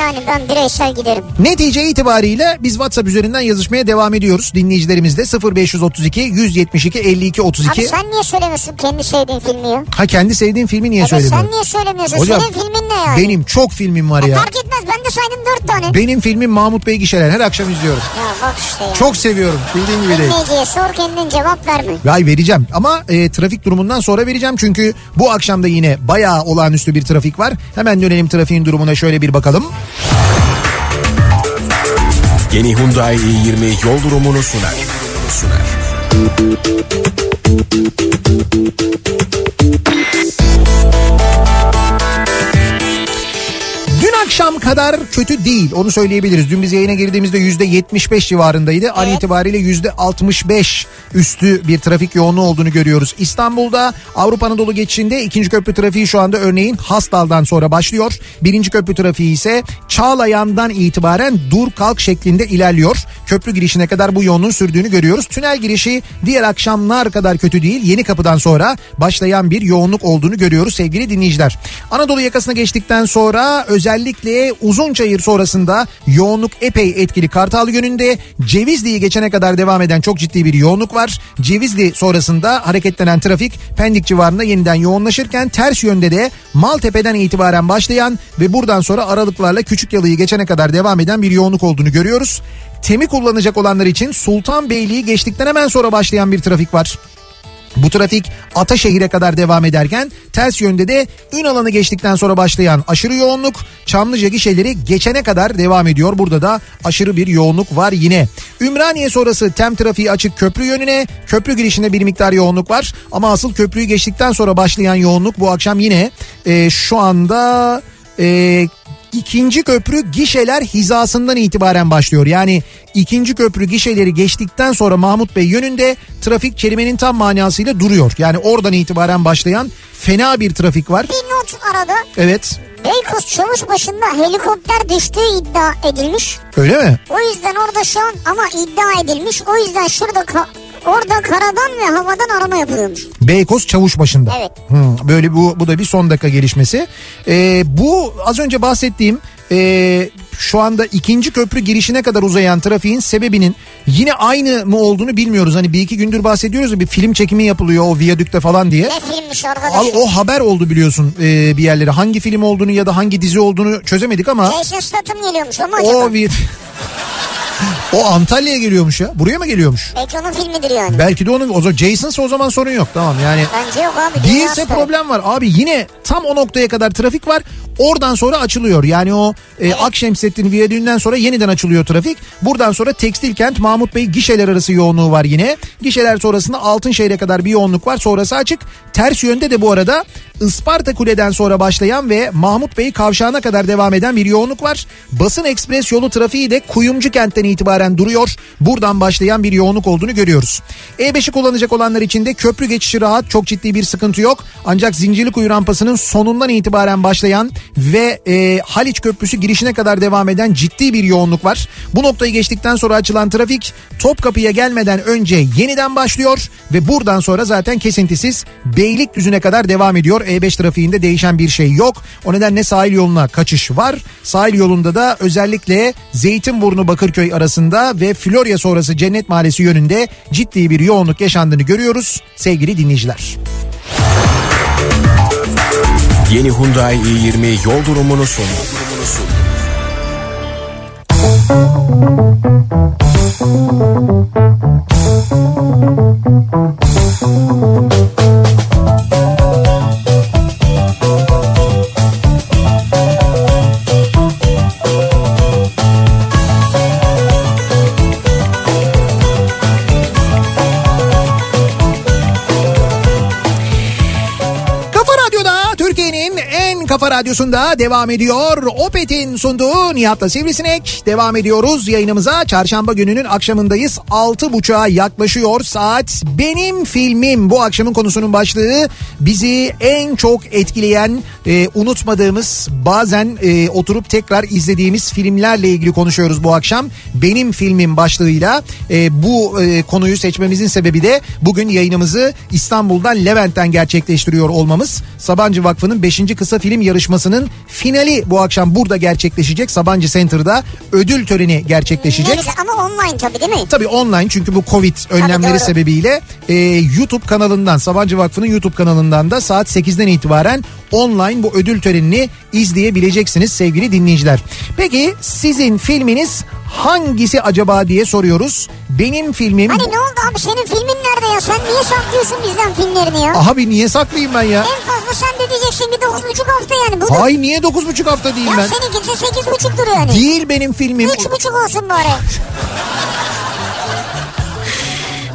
Yani ben bireysel giderim. Netice itibariyle biz WhatsApp üzerinden yazışmaya devam ediyoruz. Dinleyicilerimizle sıfır beş yüz otuz iki yüz yetmiş iki elli iki otuz iki. Abi sen niye söylemiyorsun kendi sevdiğin filmi ya? Ha, kendi sevdiğin filmi niye söylemiyorsun? Sen niye söylemiyorsun? Hocam, senin filmin ne yani? Benim çok filmim var ya. Fark etmez, ben de saydım dört tane. Benim filmim Mahmut Bey Gişelen, her akşam izliyorum. Ya bak işte ya. Çok seviyorum, bildiğin gibi değil. Dinleyiciye sor, kendin cevap verme. Vay, vereceğim ama e, trafik durumundan sonra vereceğim. Çünkü bu akşam da yine bayağı olağanüstü bir trafik var. Hemen dönelim trafiğin durumuna, şöyle bir bakalım. Yeni Hyundai i yirmi yol durumunu sunar. sunar. Dün akşam kadar kötü değil, onu söyleyebiliriz. Dün biz yayına girdiğimizde yüzde yetmiş beş civarındaydı. Evet. An itibariyle yüzde altmış beş üstü bir trafik yoğunluğu olduğunu görüyoruz. İstanbul'da Avrupa Anadolu geçişinde ikinci köprü trafiği şu anda örneğin Hasdal'dan sonra başlıyor. Birinci köprü trafiği ise Çağlayan'dan itibaren dur kalk şeklinde ilerliyor. Köprü girişine kadar bu yoğunluğun sürdüğünü görüyoruz. Tünel girişi diğer akşamlar kadar kötü değil. Yeni kapıdan sonra başlayan bir yoğunluk olduğunu görüyoruz sevgili dinleyiciler. Anadolu yakasına geçtikten sonra özel Özellikle Uzunçayır sonrasında yoğunluk epey etkili. Kartal yönünde Cevizli'yi geçene kadar devam eden çok ciddi bir yoğunluk var. Cevizli sonrasında hareketlenen trafik Pendik civarında yeniden yoğunlaşırken ters yönde de Maltepe'den itibaren başlayan ve buradan sonra aralıklarla Küçükyalı'yı geçene kadar devam eden bir yoğunluk olduğunu görüyoruz. T E M'i kullanacak olanlar için Sultanbeyli'yi geçtikten hemen sonra başlayan bir trafik var. Bu trafik Ataşehir'e kadar devam ederken ters yönde de Ünalan'ı geçtikten sonra başlayan aşırı yoğunluk Çamlıca gişeleri geçene kadar devam ediyor. Burada da aşırı bir yoğunluk var yine. Ümraniye sonrası T E M trafiği açık köprü yönüne. Köprü girişinde bir miktar yoğunluk var. Ama asıl köprüyü geçtikten sonra başlayan yoğunluk bu akşam yine e, şu anda... E, İkinci köprü gişeler hizasından itibaren başlıyor. Yani ikinci köprü gişeleri geçtikten sonra Mahmut Bey yönünde trafik kelimenin tam manasıyla duruyor. Yani oradan itibaren başlayan fena bir trafik var. Bir not arada. Evet. Beykoz Çavuşbaşı'nda helikopter düştüğü iddia edilmiş. Öyle mi? O yüzden orada şu an ama iddia edilmiş. O yüzden şurada... Ka- Orada karadan ve havadan arama yapılıyormuş. Beykoz Çavuşbaşı'nda. Evet. Hmm, böyle bu bu da bir son dakika gelişmesi. Ee, bu az önce bahsettiğim e, şu anda ikinci köprü girişine kadar uzayan trafiğin sebebinin yine aynı mı olduğunu bilmiyoruz. Hani bir iki gündür bahsediyoruz ya, bir film çekimi yapılıyor o viyadükte falan diye. Ne filmmiş arkadaşlar? O haber oldu biliyorsun e, bir yerlere. Hangi film olduğunu ya da hangi dizi olduğunu çözemedik ama. Jason Statham geliyormuş ama acaba. O bir... O Antalya'ya geliyormuş ya. Buraya mı geliyormuş? Belki onun filmidir yani. Belki de onun. O zaman Jason'sa o zaman sorun yok. Tamam yani. Bence yok abi. Değilse problem var. Abi yine tam o noktaya kadar trafik var. Oradan sonra açılıyor. Yani o evet. e, Akşemsettin Viyadüğü'nden sonra yeniden açılıyor trafik. Buradan sonra Tekstilkent, Mahmut Bey gişeler arası yoğunluğu var yine. Gişeler sonrasında Altınşehir'e kadar bir yoğunluk var. Sonrası açık. Ters yönde de bu arada Isparta Kule'den sonra başlayan ve Mahmut Bey Kavşağı'na kadar devam eden bir yoğunluk var. Basın ekspres yolu trafiği de Kuyumcu kentten itibaren duruyor. Buradan başlayan bir yoğunluk olduğunu görüyoruz. E beşi kullanacak olanlar için de köprü geçişi rahat, çok ciddi bir sıkıntı yok. Ancak Zincirlikuyu rampasının sonundan itibaren başlayan ve e, Haliç Köprüsü girişine kadar devam eden ciddi bir yoğunluk var. Bu noktayı geçtikten sonra açılan trafik Topkapı'ya gelmeden önce yeniden başlıyor ve buradan sonra zaten kesintisiz Beylikdüzü'ne kadar devam ediyor. E beş trafiğinde değişen bir şey yok. O nedenle sahil yoluna kaçış var. Sahil yolunda da özellikle Zeytinburnu-Bakırköy arasında ve Florya sonrası Cennet Mahallesi yönünde ciddi bir yoğunluk yaşandığını görüyoruz sevgili dinleyiciler. Yeni Hyundai i yirmi yol durumunu sunuyor. Kafa Radyosu'nda devam ediyor. Opet'in sunduğu Nihat'la Sivrisinek. Devam ediyoruz yayınımıza. Çarşamba gününün akşamındayız. altı buçuğa yaklaşıyor saat. Benim filmim bu akşamın konusunun başlığı. Bizi en çok etkileyen, e, unutmadığımız, bazen e, oturup tekrar izlediğimiz filmlerle ilgili konuşuyoruz bu akşam. Benim filmim başlığıyla e, bu e, konuyu seçmemizin sebebi de bugün yayınımızı İstanbul'dan, Levent'ten gerçekleştiriyor olmamız. Sabancı Vakfı'nın beşinci kısa film yarışmasının finali bu akşam burada gerçekleşecek. Sabancı Center'da ödül töreni gerçekleşecek. Neyse, ama online tabii değil mi? Tabii online, çünkü bu Covid önlemleri tabii, sebebiyle e, YouTube kanalından, Sabancı Vakfı'nın YouTube kanalından da saat sekizden itibaren online bu ödül törenini izleyebileceksiniz sevgili dinleyiciler. Peki sizin filminiz hangisi acaba diye soruyoruz. Benim filmim... Hani ne oldu abi, senin filmin nerede ya? Sen niye saklıyorsun bizden filmlerini ya? Abi niye saklayayım ben ya? En fazla sen de diyeceksin ki dokuz buçuk hafta yani. Budur. Ay niye dokuz buçuk hafta değil ya ben? Ya seninki sekiz buçuktur yani. Değil benim filmim. üç buçuk olsun bari.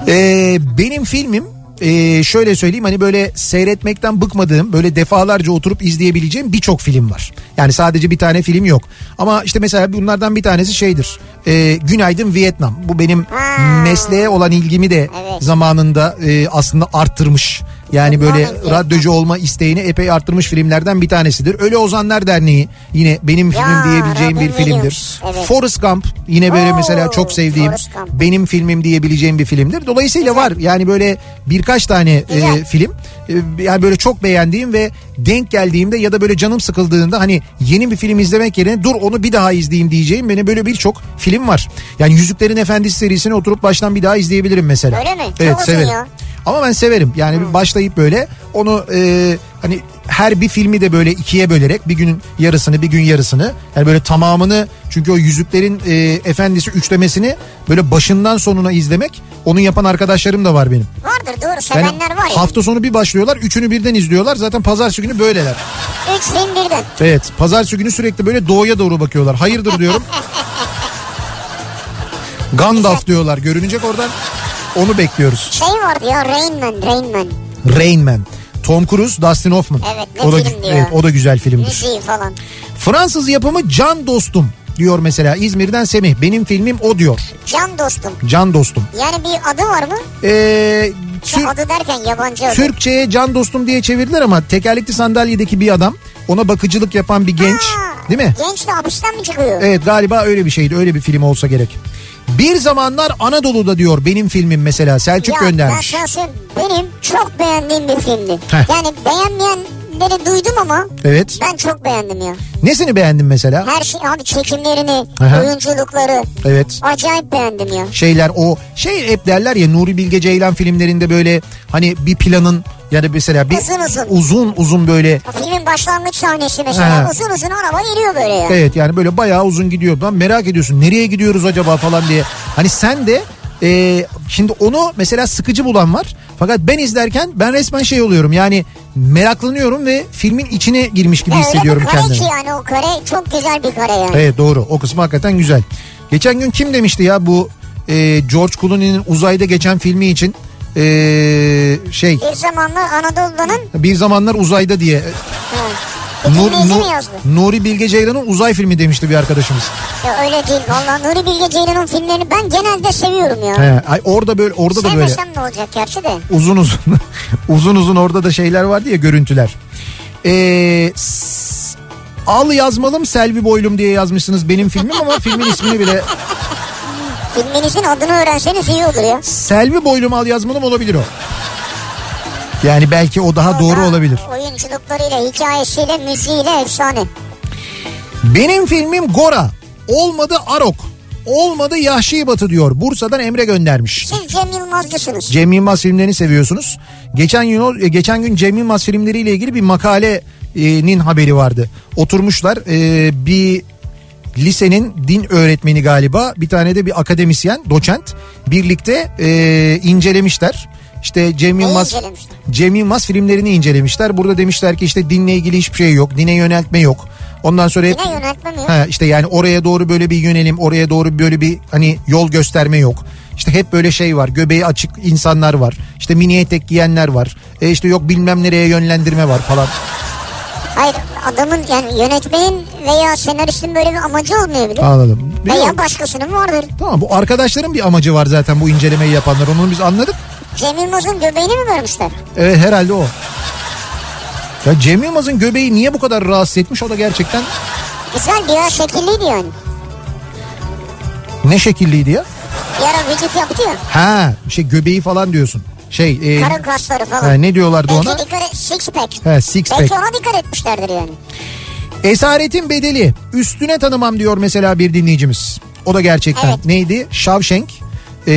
ee, benim filmim... Ee, şöyle söyleyeyim, hani böyle seyretmekten bıkmadığım, böyle defalarca oturup izleyebileceğim birçok film var. Yani sadece bir tane film yok. Ama işte mesela bunlardan bir tanesi şeydir. E, Günaydın Vietnam. Bu benim hmm. mesleğe olan ilgimi de evet. zamanında e, aslında arttırmış. Yani böyle radyocu olma isteğini epey arttırmış filmlerden bir tanesidir. Ölü Ozanlar Derneği yine benim film ya, diyebileceğim bir filmdir. Evet. Forrest Gump yine böyle Oo, mesela çok sevdiğim, benim filmim diyebileceğim bir filmdir. Dolayısıyla Güzel. var yani böyle birkaç tane e, film. E, yani böyle çok beğendiğim ve denk geldiğimde ya da böyle canım sıkıldığında hani yeni bir film izlemek yerine dur onu bir daha izleyeyim diyeceğim. Benim böyle birçok film var. Yani Yüzüklerin Efendisi serisini oturup baştan bir daha izleyebilirim mesela. Öyle mi? Evet, çok severim. Ya. Ama ben severim. Yani hmm. başlayıp böyle onu e, hani her bir filmi de böyle ikiye bölerek bir günün yarısını bir gün yarısını, yani böyle tamamını, çünkü o Yüzüklerin e, Efendisi üçlemesini böyle başından sonuna izlemek, onu yapan arkadaşlarım da var benim. Vardır, doğru, sevenler yani, var yani. Hafta sonu bir başlıyorlar, üçünü birden izliyorlar, zaten pazartesi günü böyleler. Üç film birden. Evet, pazartesi günü sürekli böyle doğuya doğru bakıyorlar. Hayırdır diyorum. Gandalf diyorlar, görünecek oradan. Onu bekliyoruz. Şey vardı ya, Rain Man, Rain Man. Rain Man. Tom Cruise, Dustin Hoffman. Evet, ne o film da, diyor. Evet, o da güzel filmdir. Müziği falan. Fransız yapımı Can Dostum diyor mesela. İzmir'den Semih. Benim filmim o diyor. Can Dostum. Can Dostum. Yani bir adı var mı? Eee... Tür- adı derken yabancı adı. Türkçe'ye Can Dostum diye çevirdiler ama tekerlekli sandalyedeki bir adam, ona bakıcılık yapan bir genç. Ha, değil mi? Genç de hapisten mi çıkıyor? Evet, galiba öyle bir şeydi. Öyle bir film olsa gerek. Bir Zamanlar Anadolu'da diyor benim filmim mesela. Selçuk ya, göndermiş. Ya benim çok beğendiğim bir filmdi. Heh. Yani beğenmeyenleri duydum ama evet, ben çok beğendim ya. Nesini beğendin mesela? Her şey abi, çekimlerini, Aha. oyunculukları. Evet. Acayip beğendim ya. Şeyler o şey hep derler ya, Nuri Bilge Ceylan filmlerinde böyle hani bir planın, yani mesela bir uzun uzun uzun, uzun böyle. O filmin başlangıç sahnesi mesela ha. uzun uzun araba geliyor böyle yani. Evet, yani böyle bayağı uzun gidiyor. Lan merak ediyorsun, nereye gidiyoruz acaba falan diye. Hani sen de e, şimdi onu mesela sıkıcı bulan var. Fakat ben izlerken ben resmen şey oluyorum yani, meraklanıyorum ve filmin içine girmiş gibi ya, hissediyorum kendimi. Öyle bir kare kendimi. Ki yani o kare çok güzel bir kare yani. Evet, doğru, o kısmı hakikaten güzel. Geçen gün kim demişti ya bu e, George Clooney'nin uzayda geçen filmi için ee, şey... Bir zamanlar Anadolu'nun... Bir zamanlar uzayda diye... Evet. Nur, Nur, Nuri Bilge Ceylan'ın uzay filmi demişti bir arkadaşımız. Ya öyle değil vallahi, Nuri Bilge Ceylan'ın filmlerini ben genelde seviyorum ya. He, ay orada böyle orada sevmesem da böyle. Sevmesem ne olacak gerçi de. Uzun uzun uzun uzun orada da şeyler vardı ya, görüntüler. Eee Al yazmalım Selvi Boylum diye yazmışsınız benim filmim ama filmin ismini bile... Filminizin adını öğrenseniz iyi olur ya. Selvi Boylum Al yazmalım olabilir o. Yani belki o daha o doğru da olabilir. Oyunculuklarıyla, hikayesiyle, müziğiyle efsane. Benim filmim Gora. Olmadı Arok. Olmadı Yahşi Batı diyor. Bursa'dan Emre göndermiş. Siz Cem Yılmaz'cısınız. Cem Yılmaz filmlerini seviyorsunuz. Geçen gün, geçen gün Cem Yılmaz filmleriyle ilgili bir makale... nin haberi vardı. Oturmuşlar e, bir lisenin din öğretmeni galiba, bir tane de bir akademisyen, doçent, birlikte e, incelemişler. İşte Cem Yılmaz, Cem Yılmaz filmlerini incelemişler. Burada demişler ki işte dinle ilgili hiçbir şey yok. Dine yöneltme yok. Ondan sonra hep, he, işte yani oraya doğru böyle bir yönelim, oraya doğru böyle bir hani yol gösterme yok. İşte hep böyle şey var, göbeği açık insanlar var. İşte mini etek giyenler var. E işte yok bilmem nereye yönlendirme var falan. Hayır, adamın yani yönetmenin veya senaristin böyle bir amacı olmayabilir. Anladım. Biliyor veya başkasının vardır. Tamam, bu arkadaşların bir amacı var zaten, bu incelemeyi yapanlar. Onu biz anladık. Cem Yılmaz'ın göbeğini mi görmüşler? Evet, herhalde o. Ya Cem Yılmaz'ın göbeği niye bu kadar rahatsız etmiş, o da gerçekten... Güzel, biraz şekilliydi yani. Ne şekilliydi ya? Bir ara vücut yaptı ya. Ha, şey göbeği falan diyorsun. Şey, e, karın kasları falan. He, ne diyorlardı belki ona? Dikkat, six pack. He, six belki pack. Ona dikkat etmişlerdir yani. Esaretin bedeli. Üstüne tanımam diyor mesela bir dinleyicimiz. O da gerçekten. Evet. Neydi? Shawshank. E,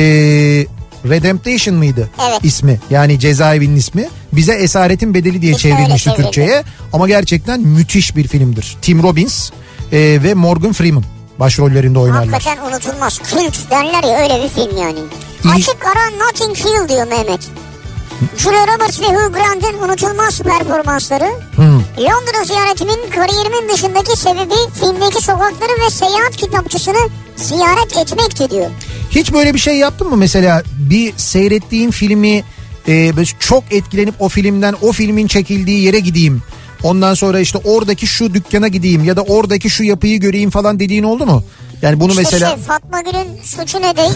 Redemption mıydı evet. ismi? Yani cezaevinin ismi. Bize Esaretin Bedeli diye çevrilmişti Türkçe'ye. Ama gerçekten müthiş bir filmdir. Tim Robbins e, ve Morgan Freeman başrollerinde oynarlar. Hakikaten unutulmaz. Kült derler ya, öyle bir film yani. Açık ara Notting Hill diyor Mehmet. Julia Roberts ve Hugh Grant'ın unutulmaz performansları. Hmm. Londra ziyaretimin kariyerimin dışındaki sebebi filmdeki sokakları ve seyahat kitapçısını ziyaret etmekti diyor. Hiç böyle bir şey yaptın mı mesela? Bir seyrettiğin filmi e, çok etkilenip o filmden, o filmin çekildiği yere gideyim. Ondan sonra işte oradaki şu dükkana gideyim ya da oradaki şu yapıyı göreyim falan dediğin oldu mu? Yani bunu işte mesela... Şey, Fatma Gül'ün Suçu Ne Değil?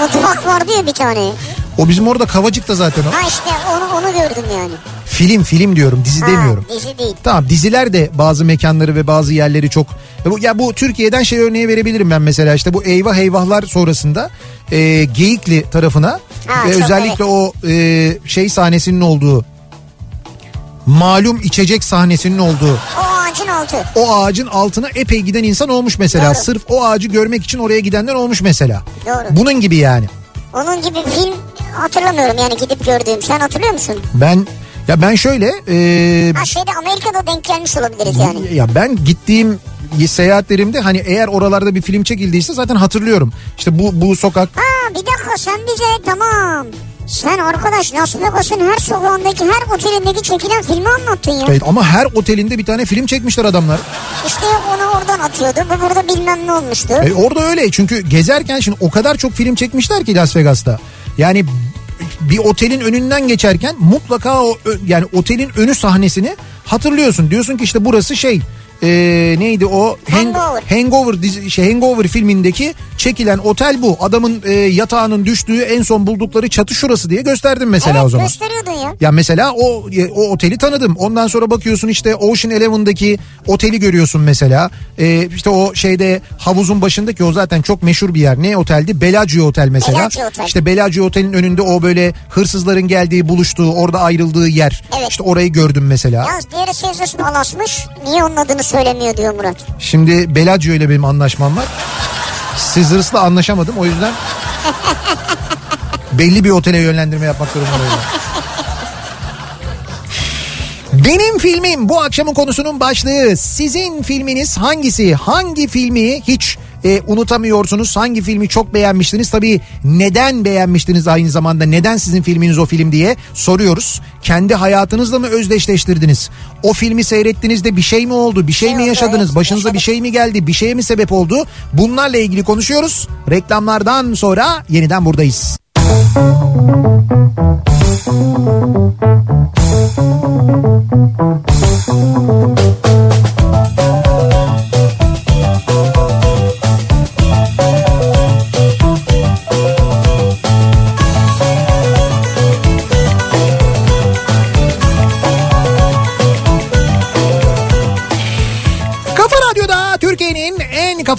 Mutfak var diyor bir tane. O bizim orada Kavacık'ta zaten o. Ha işte onu, onu gördüm yani. Film film diyorum, dizi ha, demiyorum. Dizi değil. Tamam, diziler de bazı mekanları ve bazı yerleri çok... Ya bu, ya bu Türkiye'den şey örneği verebilirim ben mesela, işte bu Eyvah Eyvahlar sonrasında e, Geyikli tarafına ha, ve özellikle evet. o e, şey sahnesinin olduğu... Malum içecek sahnesinin olduğu. O ağacın altı. O ağacın altına epey giden insan olmuş mesela. Doğru. Sırf o ağacı görmek için oraya gidenler olmuş mesela. Doğru. Bunun gibi yani. Onun gibi film hatırlamıyorum yani gidip gördüğüm. Sen hatırlıyor musun? Ben ya ben şöyle. Ee, ha şeyde Amerika'da denk gelmiş olabiliriz yani. Ya ben gittiğim seyahatlerimde hani eğer oralarda bir film çekildiyse zaten hatırlıyorum. İşte bu bu sokak. Ha bir dakika sen bize tamam. Sen arkadaş Las Vegas'ın her sokağındaki, her otelindeki çekilen filmi anlattın ya. Evet ama her otelinde bir tane film çekmişler adamlar. İşte onu oradan atıyordu, bu burada bilmem ne olmuştu. E orada öyle çünkü gezerken şimdi o kadar çok film çekmişler ki Las Vegas'ta. Yani bir otelin önünden geçerken mutlaka o yani otelin önü sahnesini hatırlıyorsun. Diyorsun ki işte burası şey... Ee, neydi o Hang- Hangover Hangover, dizi, şey, Hangover filmindeki çekilen otel bu. Adamın e, yatağının düştüğü en son buldukları çatı şurası diye gösterdim mesela evet, o zaman. Evet gösteriyordun ya. Ya mesela o, o oteli tanıdım. Ondan sonra bakıyorsun işte Ocean Eleven'daki oteli görüyorsun mesela. E, işte o şeyde havuzun başındaki o zaten çok meşhur bir yer. Ne oteldi? Bellagio Otel mesela. Bellagio Otel. İşte Bellagio Otel'in önünde o böyle hırsızların geldiği, buluştuğu, orada ayrıldığı yer. Evet. İşte orayı gördüm mesela. Yalnız diğeri sözleşme şey alaşmış. Niye onun adını söylemiyor diyor Murat. Şimdi Bellagio ile benim anlaşmam var. Scissors'la anlaşamadım o yüzden belli bir otele yönlendirme yapmak durumundayım. Benim filmim bu akşamın konusunun başlığı. Sizin filminiz hangisi? Hangi filmi hiç e, unutamıyorsunuz? Hangi filmi çok beğenmiştiniz? Tabii neden beğenmiştiniz aynı zamanda? Neden sizin filminiz o film diye soruyoruz. Kendi hayatınızla mı özdeşleştirdiniz? O filmi seyrettiğinizde bir şey mi oldu? Bir şey mi yaşadınız? Başınıza bir şey mi geldi? Bir şeye mi sebep oldu? Bunlarla ilgili konuşuyoruz. Reklamlardan sonra yeniden buradayız.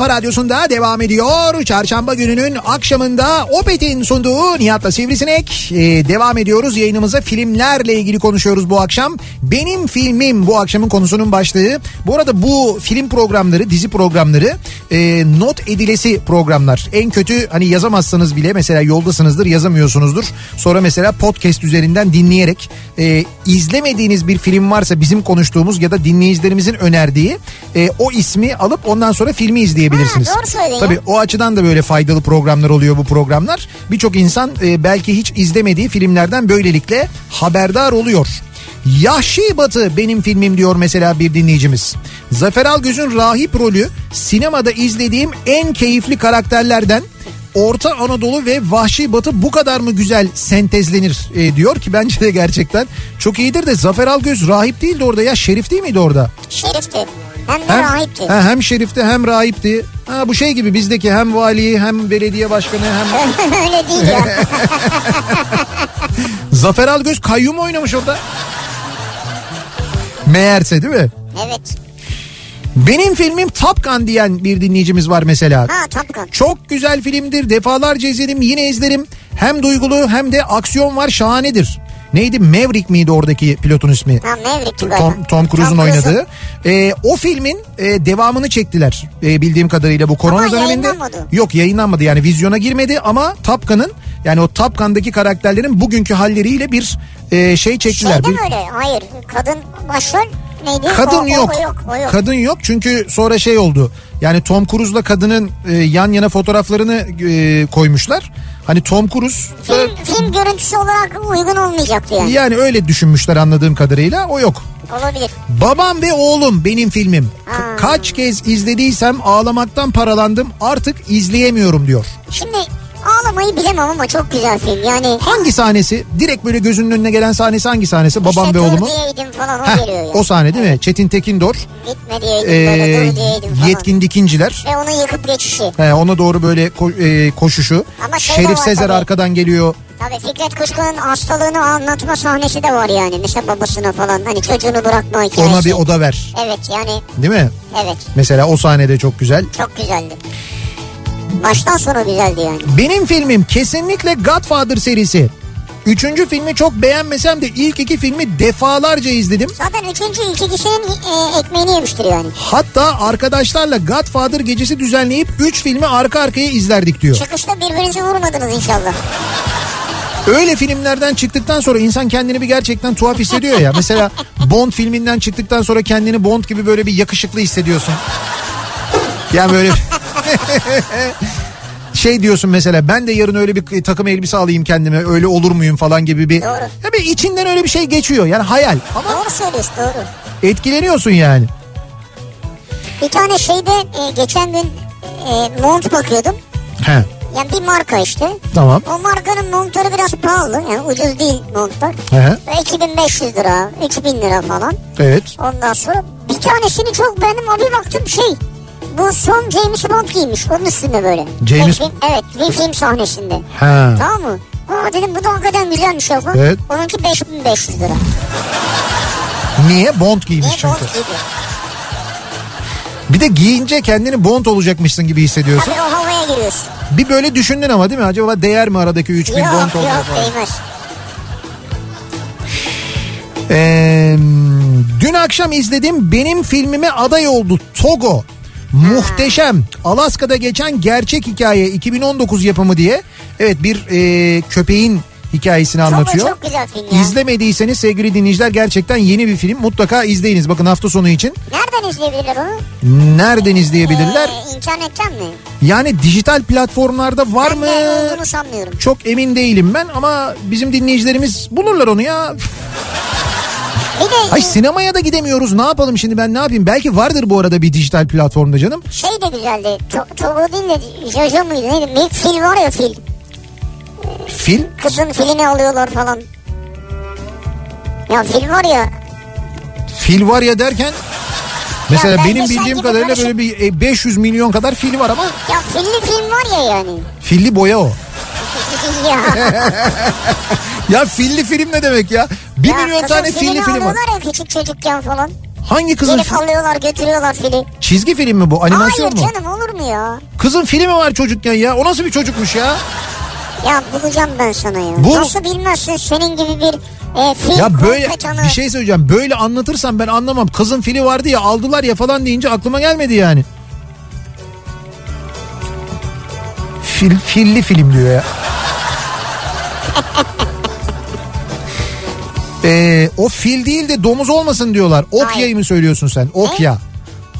Kafa Radyosu'nda devam ediyor. Çarşamba gününün akşamında Opet'in sunduğu Nihat'la Sivrisinek. Ee, devam ediyoruz yayınımıza, filmlerle ilgili konuşuyoruz bu akşam. Benim filmim bu akşamın konusunun başlığı. Bu arada bu film programları, dizi programları e, not edilesi programlar. En kötü hani yazamazsanız bile, mesela yoldasınızdır yazamıyorsunuzdur. Sonra mesela podcast üzerinden dinleyerek e, izlemediğiniz bir film varsa bizim konuştuğumuz ya da dinleyicilerimizin önerdiği e, o ismi alıp ondan sonra filmi izleyebilirsiniz. Ha, doğru söylüyorsun. Tabii o açıdan da böyle faydalı programlar oluyor bu programlar. Birçok insan e, belki hiç izlemediği filmlerden böylelikle haberdar oluyor. Yahşi Batı benim filmim diyor mesela bir dinleyicimiz. Zafer Algöz'ün rahip rolü sinemada izlediğim en keyifli karakterlerden. Orta Anadolu ve Vahşi Batı bu kadar mı güzel sentezlenir e, diyor ki bence de gerçekten çok iyidir de Zafer Algöz rahip değildi orada ya, Şerif değil miydi orada? Şerifti. Hem de hem, rahipti. He, hem şerifti hem rahipti. Ha, bu şey gibi bizdeki hem vali hem belediye başkanı hem... Öyle değil ya. Zafer Algöz kayyum oynamış orada. Meğerse değil mi? Evet. Benim filmim Top Gun diyen bir dinleyicimiz var mesela. Ha, Top Gun. Çok güzel filmdir. Defalarca izledim, yine izlerim. Hem duygulu hem de aksiyon var, şahanedir. Neydi? Maverick miydi oradaki pilotun ismi? Ha, Maverick'ti böyle. Tom, Tom Cruise'un oynadığı. Ee, o filmin e, devamını çektiler. E, bildiğim kadarıyla bu korona ama döneminde. Yayınlanmadı. Yok, yayınlanmadı yani vizyona girmedi ama Top Gun'ın, yani o Top Gun'daki karakterlerin bugünkü halleriyle bir e, şey çektiler. Şeyde bir... mi öyle? Hayır. Kadın başrol. Neydi? Kadın o, yok. O, yok, o yok. Kadın yok çünkü sonra şey oldu. Yani Tom Cruise'la kadının e, yan yana fotoğraflarını e, koymuşlar. Hani Tom Cruise... Film, da, film görüntüsü olarak uygun olmayacaktı yani. Yani öyle düşünmüşler anladığım kadarıyla. O yok. Olabilir. Babam ve Oğlum benim filmim. Ka- kaç kez izlediysem ağlamaktan paralandım. Artık izleyemiyorum diyor. Şimdi... Ağlamayı bilemem ama çok güzel film yani. Hangi sahnesi? Direkt böyle gözünün önüne gelen sahnesi hangi sahnesi? Babam işte ve Oğlumu. Falan, o, heh, yani. O sahne değil mi? Çetin Tekindor. Gitme diyeydim, ee, diyeydim falan. Yetkin Dikinciler. Ve onu yıkıp geçişi. He, ona doğru böyle ko- e, koşuşu. Ama Şerif Sezer tabii. Arkadan geliyor. Tabii Fikret Kuşku'nun hastalığını anlatma sahnesi de var yani. Mesela babasına falan hani çocuğunu bırakma hikayesi. Ona bir oda ver. Evet yani. Değil mi? Evet. Mesela o sahnede çok güzel. Çok güzeldi. Baştan sona güzeldi yani. Benim filmim kesinlikle Godfather serisi. Üçüncü filmi çok beğenmesem de ilk iki filmi defalarca izledim. Zaten üçüncü ilk ikisinin e, ekmeğini yemiştir yani. Hatta arkadaşlarla Godfather gecesi düzenleyip üç filmi arka arkaya izlerdik diyor. Çıkışta birbirinizi vurmadınız inşallah. Öyle filmlerden çıktıktan sonra insan kendini bir gerçekten tuhaf hissediyor ya. Mesela Bond filminden çıktıktan sonra kendini Bond gibi böyle bir yakışıklı hissediyorsun. Yani böyle... şey diyorsun mesela, ben de yarın öyle bir takım elbise alayım kendime, öyle olur muyum falan gibi bir. Doğru. Tabii içinden öyle bir şey geçiyor yani, hayal ama. Doğru söylüyorsun, doğru. Etkileniyorsun yani. Bir tane şeyde e, geçen gün e, mont bakıyordum. He. Yani bir marka işte. Tamam. O markanın montları biraz pahalı. Yani ucuz değil montlar. He. iki bin beş yüz lira, üç bin lira falan. Evet. Ondan sonra bir tanesini çok beğendim. O bir baktım şey. Bu son James Bond giymiş. Onun üstünde böyle. James... Film, evet. Bir film sahnesinde. Ha. Tamam mı? Aa dedim bu da hakikaten güzelmiş ya. Evet. Onunki beş bin beş yüz lira. Niye? Bond giymiş Niye çünkü. Bond giydi. Bir de giyince kendini Bond olacakmışsın gibi hissediyorsun. Tabii o havaya giriyorsun. Bir böyle düşündün ama değil mi? Acaba değer mi aradaki üç bin yok, Bond olacak? Yok yok değmez. Ee, dün akşam izledim. Benim filmime aday oldu. Togo. Muhteşem. Alaska'da geçen gerçek hikaye, iki bin on dokuz yapımı diye. Evet, bir e, köpeğin hikayesini çok anlatıyor. Çok güzel film ya. İzlemediyseniz sevgili dinleyiciler, gerçekten yeni bir film. Mutlaka izleyiniz. Bakın hafta sonu için. Nereden izleyebilirler onu? Nereden izleyebilirler? Ee, internetten mi? Yani dijital platformlarda var ben mı? Ben de olduğunu sanmıyorum. Çok emin değilim ben ama bizim dinleyicilerimiz bulurlar onu ya. Hayır, sinemaya da gidemiyoruz, ne yapalım şimdi, ben ne yapayım, belki vardır bu arada bir dijital platformda canım. Şey de güzeldi, Togo değil de Jojo muydu neydi, bir fil var ya, fil. Fil? Kızın filini alıyorlar falan. Ya fil var ya. Fil var ya derken? Mesela ya benim bildiğim kadarıyla karışık. Böyle bir beş yüz milyon kadar fil var ama. Ya filli film var ya yani. Filli boya o. Ya. Ya filli film ne demek ya? Bir ya milyon tane filli film var. Ya kızın filini alıyorlar ya küçük çocukken falan. Hangi kızın? Gelip alıyorlar, götürüyorlar fili. Çizgi film mi bu? Animasyon Hayır mu? Hayır canım, olur mu ya? Kızın filmi var çocukken ya. O nasıl bir çocukmuş ya? Ya bulacağım ben sana ya. Bu... Nasıl bilmezsin senin gibi bir e, film ya böyle korkacanı. Bir şey söyleyeceğim. Böyle anlatırsam ben anlamam. Kızın fili vardı ya, aldılar ya falan deyince aklıma gelmedi yani. Fil, filli film diyor ya. Ee, o fil değil de domuz olmasın diyorlar. Okya'yı mı söylüyorsun sen? Okya.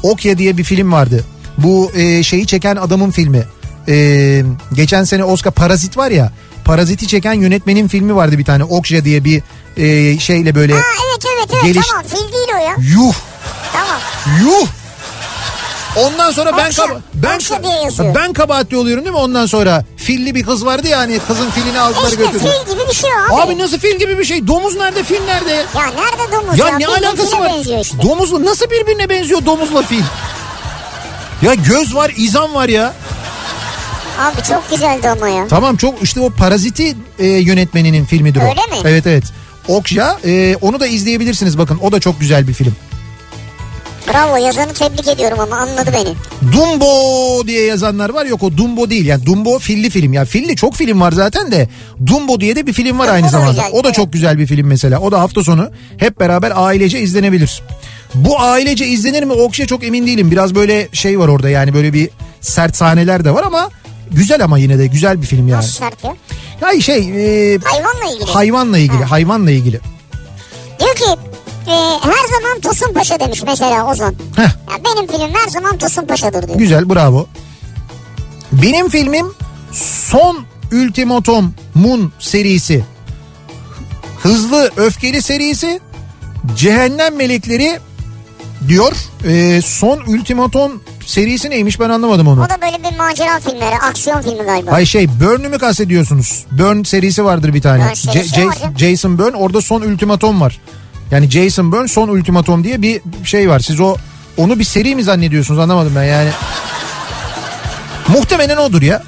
Okya diye bir film vardı. Bu e, şeyi çeken adamın filmi. E, geçen sene Oscar, Parazit var ya. Parazit'i çeken yönetmenin filmi vardı bir tane. Okya diye bir e, şeyle böyle. Aa, evet evet evet geliş... tamam, fil değil o ya. Yuh. Tamam. Yuh. Ondan sonra Okşa. ben kab- ben kab- ben kabahatli oluyorum değil mi? Ondan sonra filli bir kız vardı ya, hani kızın filini aldılar işte götürdü. İşte fil gibi bir şey abi. Abi nasıl fil gibi bir şey? Domuz nerede, fil nerede? Ya nerede domuz ya? Ya ne alakası var? Işte. Domuzla nasıl birbirine benziyor domuzla fil? Ya göz var, izan var ya. Abi çok güzeldi ama ya. Tamam, çok işte o Paraziti e, yönetmeninin filmidir o. Öyle mi? Evet evet. Okşa, e, onu da izleyebilirsiniz bakın. O da çok güzel bir film. Bravo, yazanı tebrik ediyorum ama anladı beni. Dumbo diye yazanlar var. Yok, o Dumbo değil. Yani Dumbo filli film. Ya filli çok film var zaten de. Dumbo diye de bir film var Dumbo aynı zamanda. Güzel, o da evet. Çok güzel bir film mesela. O da hafta sonu hep beraber ailece izlenebilir. Bu ailece izlenir mi? Okşa çok emin değilim. Biraz böyle şey var orada yani, böyle bir sert sahneler de var ama güzel, ama yine de güzel bir film yani. Nasıl sert ya? Ya şey. E, hayvanla ilgili. Hayvanla ilgili. Ha. Hayvanla ilgili. Diyor ki. Ee, her zaman Tosun Paşa demiş mesela Ozan. Heh. Ya benim filmim her zaman Tosun Paşa'dır diyor. Güzel, bravo. Benim filmim Son Ultimatum Mun serisi, Hızlı Öfkeli serisi, Cehennem Melekleri diyor. Ee, son Ultimatum serisi neymiş, ben anlamadım onu. O da böyle bir macera filmleri, aksiyon filmi galiba. Hayır şey, Burn'ü mü kastediyorsunuz? Burn serisi vardır bir tane. C- C- Jason Bourne, orada Son Ultimatum var. Yani Jason Bourne Son Ultimatum diye bir şey var. Siz o onu bir seri mi zannediyorsunuz? Anlamadım ben yani. Muhtemelen odur ya.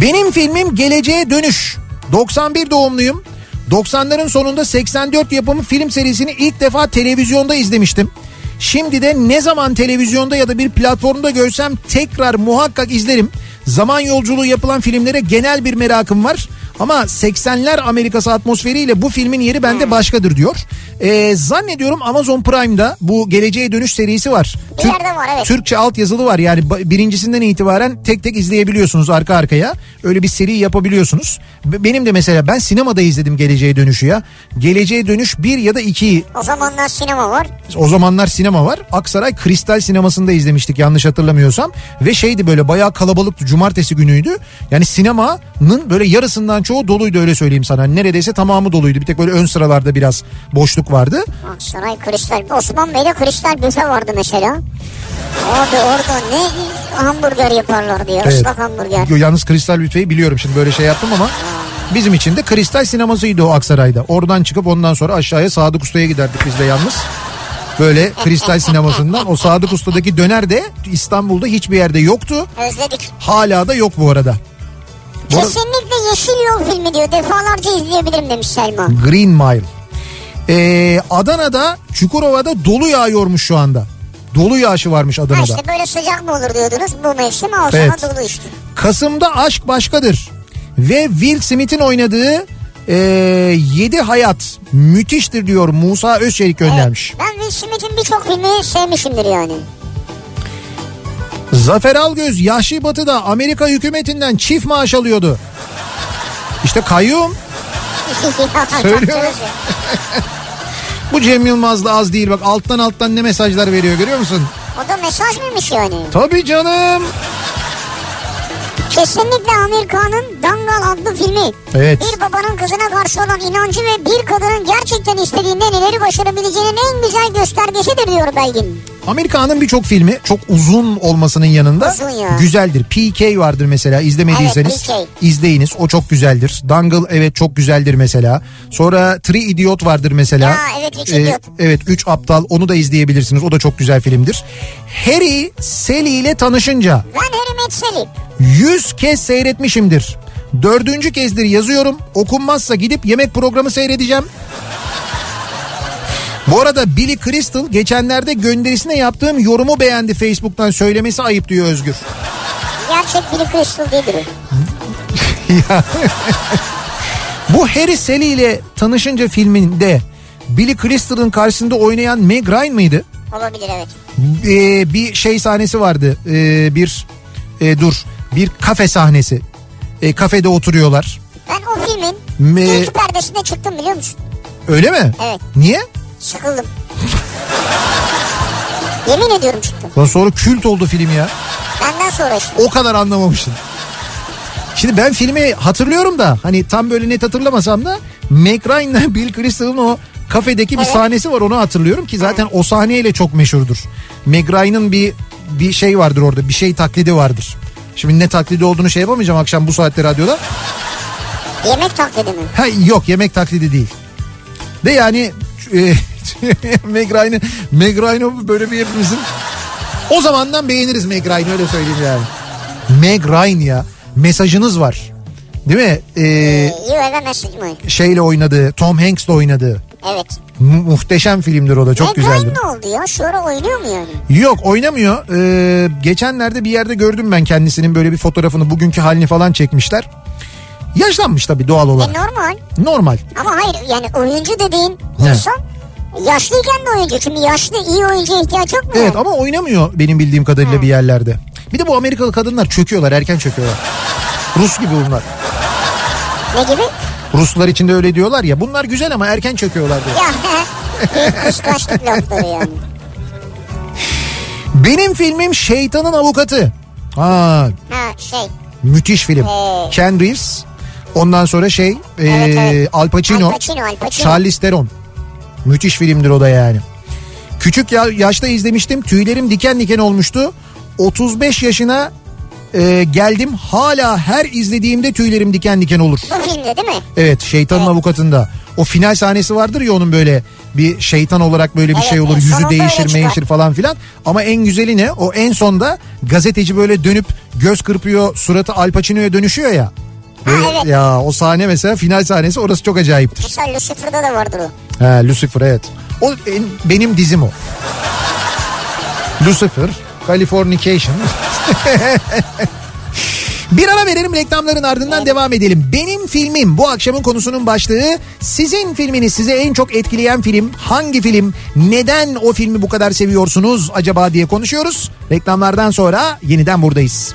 Benim filmim Geleceğe Dönüş. doksan bir doğumluyum. doksanların sonunda seksen dört yapımı film serisini ilk defa televizyonda izlemiştim. Şimdi de ne zaman televizyonda ya da bir platformda görsem tekrar muhakkak izlerim. Zaman yolculuğu yapılan filmlere genel bir merakım var. Ama seksenler Amerikası atmosferiyle bu filmin yeri bende başkadır diyor. Ee, zannediyorum Amazon Prime'da bu Geleceğe Dönüş serisi var. Türk, var evet. Türkçe altyazılı var. Yani birincisinden itibaren tek tek izleyebiliyorsunuz arka arkaya. Öyle bir seri yapabiliyorsunuz. Benim de mesela, ben sinemada izledim Geleceğe Dönüş'ü ya. Geleceğe Dönüş bir ya da ikiyi. O zamanlar sinema var. O zamanlar sinema var. Aksaray Kristal Sineması'nda izlemiştik yanlış hatırlamıyorsam. Ve şeydi, böyle bayağı kalabalıktı. Cumartesi günüydü. Yani sinemanın böyle yarısından çoğu doluydu, öyle söyleyeyim sana. Neredeyse tamamı doluydu. Bir tek böyle ön sıralarda biraz boşluk vardı. Aksaray Kristal. Osman Bey'de Kristal büfe vardı mesela. Orada orada ne hamburger yaparlardı ya. Evet. Islak hamburger. Yalnız Kristal büfeyi biliyorum, şimdi böyle şey yaptım ama. Bizim için de Kristal Sineması'ydı o Aksaray'da. Oradan çıkıp ondan sonra aşağıya Sadık Usta'ya giderdik biz de yalnız. Böyle Kristal Sineması'ndan. O Sadık Usta'daki döner de İstanbul'da hiçbir yerde yoktu. Özledik. Hala da yok bu arada. Kesinlikle Yeşil Yol filmi diyor. Defalarca izleyebilirim demiş Selma. Green Mile. Ee, Adana'da, Çukurova'da dolu yağıyormuş şu anda. Dolu yağışı varmış Adana'da. Ha işte böyle sıcak mı olur diyordunuz. Bu mevsim ama o zaman evet. Dolu işte. Kasım'da Aşk Başkadır. Ve Will Smith'in oynadığı e, Yedi Hayat müthiştir diyor, Musa Özçelik göndermiş. Evet, ben Will Smith'in birçok filmi sevmişimdir yani. Zafer Algöz Yahşi Batı'da Amerika hükümetinden çift maaş alıyordu. İşte kayyum. Söylüyorum. Bu Cem Yılmaz da az değil bak, alttan alttan ne mesajlar veriyor, görüyor musun? O da mesaj mıymış yani? Tabii canım. Kesinlikle Amerika'nın Dangal adlı filmi. Evet. Bir babanın kızına karşı olan inancı ve bir kadının gerçekten istediğinden ileri başarabileceğinin en güzel göstergesidir diyor Belgin. Amerika'nın birçok filmi çok uzun olmasının yanında uzun ya. Güzeldir. P K vardır mesela, izlemediyseniz evet, izleyiniz, o çok güzeldir. Dangal evet çok güzeldir mesela. Sonra Three Idiot vardır mesela. Ya, evet üç ee, idiot. Evet üç aptal, onu da izleyebilirsiniz, o da çok güzel filmdir. Harry Sally ile tanışınca. Ben Harry Met Sally. Yüz kez seyretmişimdir. Dördüncü kezdir yazıyorum. Okunmazsa gidip yemek programı seyredeceğim. Bu arada Billy Crystal geçenlerde gönderisine yaptığım yorumu beğendi Facebook'tan, söylemesi ayıp diyor Özgür. Gerçek Billy Crystal değildir. Bu Harry Sally ile tanışınca filminde Billy Crystal'ın karşısında oynayan Meg Ryan mıydı? Olabilir, evet. Ee, bir şey sahnesi vardı. Ee, bir e, dur bir kafe sahnesi. E, kafede oturuyorlar. Ben o filmin Me- ilk perdesinde çıktım, biliyor musun? Öyle mi? Evet. Niye? Sıkıldım. Yemin ediyorum çıktım. Lan sonra kült oldu film ya. Benden sonra işte. O kadar anlamamıştım. Şimdi ben filmi hatırlıyorum da hani tam böyle net hatırlamasam da Meg Ryan'la Bill Crystal'ın o kafedeki evet. bir sahnesi var, onu hatırlıyorum ki zaten evet. o sahneyle çok meşhurdur. Meg Ryan'ın bir bir şey vardır orada, bir şey taklidi vardır. Şimdi ne taklidi olduğunu şey yapamayacağım akşam bu saatte radyoda. Yemek taklidi mi? Ha, yok, yemek taklidi değil. De yani e, Meg Ryan'ı Meg Ryan'ı böyle bir hepimizin o zamandan beğeniriz Meg Ryan'ı, öyle söyleyeyim yani. Meg Ryan ya. Mesajınız var. Değil mi? Ee, Yuvarla mesaj mı? Şeyle oynadığı, Tom Hanks'le oynadığı. Evet. Mu- muhteşem filmdir o da, çok güzeldi. Meg Ryan ne oldu ya? Şu ara oynuyor mu yani? Yok, oynamıyor. Ee, geçenlerde bir yerde gördüm ben kendisinin böyle bir fotoğrafını, bugünkü halini falan çekmişler. Yaşlanmış tabii doğal olarak. E, normal. Normal. Ama hayır yani oyuncu dediğin insan yaşlıyken de oyuncu. Şimdi yaşlı iyi oyuncuya ihtiyaç yok mu? Evet yani? Ama oynamıyor benim bildiğim kadarıyla ha. bir yerlerde. Bir de bu Amerikalı kadınlar çöküyorlar, erken çöküyorlar. Rus gibi bunlar. Ne gibi? Ruslar için de öyle diyorlar ya. Bunlar güzel ama erken çöküyorlar diyor. Ya kıskançlık lafları yani. Benim filmim Şeytanın Avukatı. Ha, ha şey. Müthiş film. Ee... Ken Reeves. Ondan sonra şey evet, e, evet. Al Pacino. Al Pacino, Al Pacino. Charlize Theron. Müthiş filmdir o da yani. Küçük yaşta izlemiştim. Tüylerim diken diken olmuştu. otuz beş yaşına e, geldim. Hala her izlediğimde tüylerim diken diken olur. Bu filmde değil mi? Evet, Şeytanın evet. Avukatı'nda. O final sahnesi vardır ya onun, böyle bir şeytan olarak böyle bir evet, şey olur. Evet, yüzü değişir meyişir falan filan. Ama en güzeli ne? O en sonda gazeteci böyle dönüp göz kırpıyor. Suratı Al Pacino'ya dönüşüyor ya. Ha, evet. Ya o sahne mesela, final sahnesi, orası çok acayiptir. Mesela Lucifer'da da vardır o. He, Lucifer evet. O en, benim dizim o. Lucifer. Californication. Bir ara verelim, reklamların ardından devam edelim. Benim filmim bu akşamın konusunun başlığı. Sizin filminiz, size en çok etkileyen film hangi film? Neden o filmi bu kadar seviyorsunuz acaba diye konuşuyoruz. Reklamlardan sonra yeniden buradayız.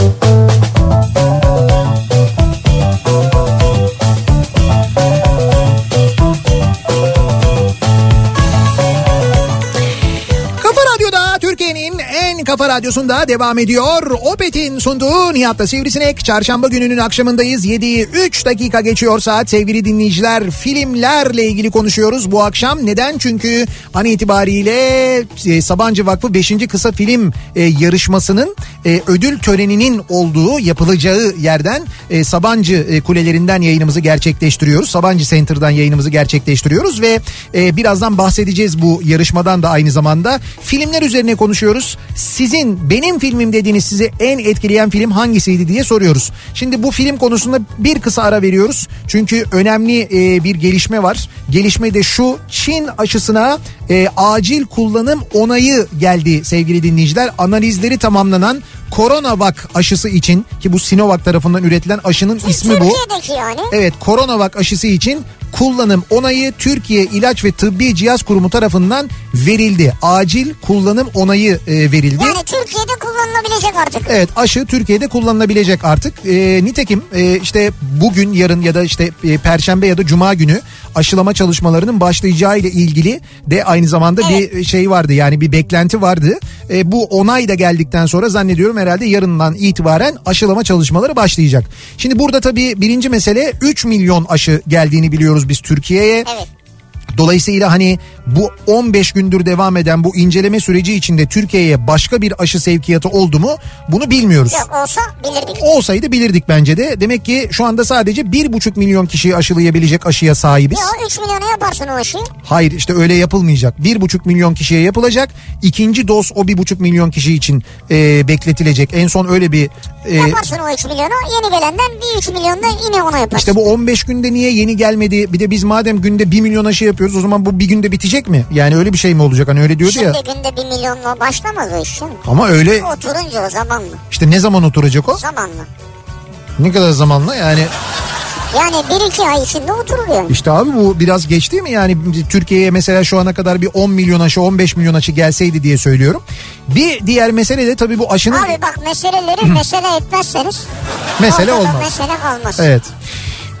Kafa Radyosu'nda devam ediyor. Opet'in sunduğu Nihat'la Sivrisinek. Çarşamba gününün akşamındayız. yediyi üç dakika geçiyor saat. Sevgili dinleyiciler, filmlerle ilgili konuşuyoruz bu akşam. Neden? Çünkü an itibariyle Sabancı Vakfı beşinci Kısa Film Yarışması'nın ödül töreninin olduğu, yapılacağı yerden, Sabancı Kulelerinden yayınımızı gerçekleştiriyoruz. Sabancı Center'dan yayınımızı gerçekleştiriyoruz ve birazdan bahsedeceğiz bu yarışmadan da aynı zamanda. Filmler üzerine konuşuyoruz. Sizin, benim filmim dediğiniz, size en etkileyen film hangisiydi diye soruyoruz. Şimdi bu film konusunda bir kısa ara veriyoruz. Çünkü önemli e, bir gelişme var. Gelişme de şu: Çin aşısına e, acil kullanım onayı geldi sevgili dinleyiciler. Analizleri tamamlanan CoronaVac aşısı için, ki bu Sinovac tarafından üretilen aşının Türkiye'deki ismi bu. Türkiye'deki yani. Evet, CoronaVac aşısı için kullanım onayı Türkiye İlaç ve Tıbbi Cihaz Kurumu tarafından verildi. Acil kullanım onayı e, verildi. Yani Türkiye'de kullanılabilecek artık. Evet, aşı Türkiye'de kullanılabilecek artık. E, nitekim e, işte bugün, yarın ya da işte e, Perşembe ya da Cuma günü aşılama çalışmalarının başlayacağı ile ilgili de aynı zamanda evet. bir şey vardı, yani bir beklenti vardı. E, bu onay da geldikten sonra zannediyorum herhalde yarından itibaren aşılama çalışmaları başlayacak. Şimdi burada tabii birinci mesele, üç milyon aşı geldiğini biliyoruz biz Türkiye'ye. Evet. Dolayısıyla hani bu on beş gündür devam eden bu inceleme süreci içinde Türkiye'ye başka bir aşı sevkiyatı oldu mu bunu bilmiyoruz. Yok, olsa bilirdik. Olsaydı bilirdik bence de. Demek ki şu anda sadece bir buçuk milyon kişiyi aşılayabilecek aşıya sahibiz. Ya üç milyona yaparsın o aşıyı. Hayır işte öyle yapılmayacak. bir buçuk milyon kişiye yapılacak. İkinci doz o bir buçuk milyon kişi için e, bekletilecek. En son öyle bir... E, yaparsın o üç milyonu. Yeni gelenden bir üç milyonda yine ona yaparsın. İşte bu on beş günde niye yeni gelmedi? Bir de biz madem günde bir milyon aşı yapıyoruz o zaman bu bir günde bitecek mi? Yani öyle bir şey mi olacak? Hani öyle diyordu şimdi ya. Şimdi günde bir milyonla başlamaz o iş. Ama öyle... Oturunca o zamanla. İşte ne zaman oturacak o? Zamanla. Ne kadar zamanla yani... Yani bir iki ay içinde oturur yani. İşte abi bu biraz geç değil mi? Yani Türkiye'ye mesela şu ana kadar bir on milyon aşı on beş milyon aşı gelseydi diye söylüyorum. Bir diğer mesele de tabii bu aşının... Abi bak meseleleri mesele etmezseniz... Mesele olmaz. Mesele kalmaz. Evet.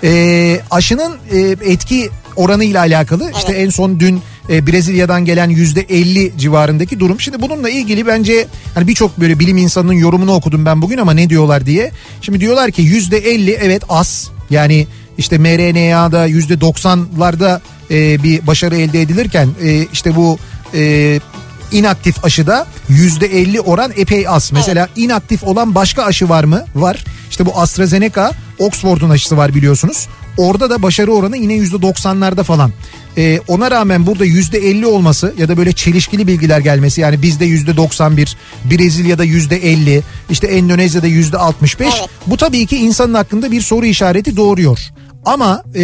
Ee, aşının e, etki oranıyla alakalı. Evet. İşte en son dün... Brezilya'dan gelen yüzde elli civarındaki durum. Şimdi bununla ilgili bence hani birçok böyle bilim insanının yorumunu okudum ben bugün ama ne diyorlar diye. Şimdi diyorlar ki yüzde elli evet az. Yani işte em R N A'da yüzde doksanlarda e, bir başarı elde edilirken e, işte bu e, inaktif aşıda yüzde elli oran epey az. Mesela inaktif olan başka aşı var mı? Var. İşte bu AstraZeneca, Oxford'un aşısı var biliyorsunuz. Orada da başarı oranı yine yüzde doksanlarda falan. Ee, ona rağmen burada yüzde elli olması ya da böyle çelişkili bilgiler gelmesi, yani bizde yüzde doksan bir, Brezilya'da yüzde elli, işte Endonezya'da yüzde altmış beş. Evet. Bu tabii ki insanın hakkında bir soru işareti doğuruyor. Ama e,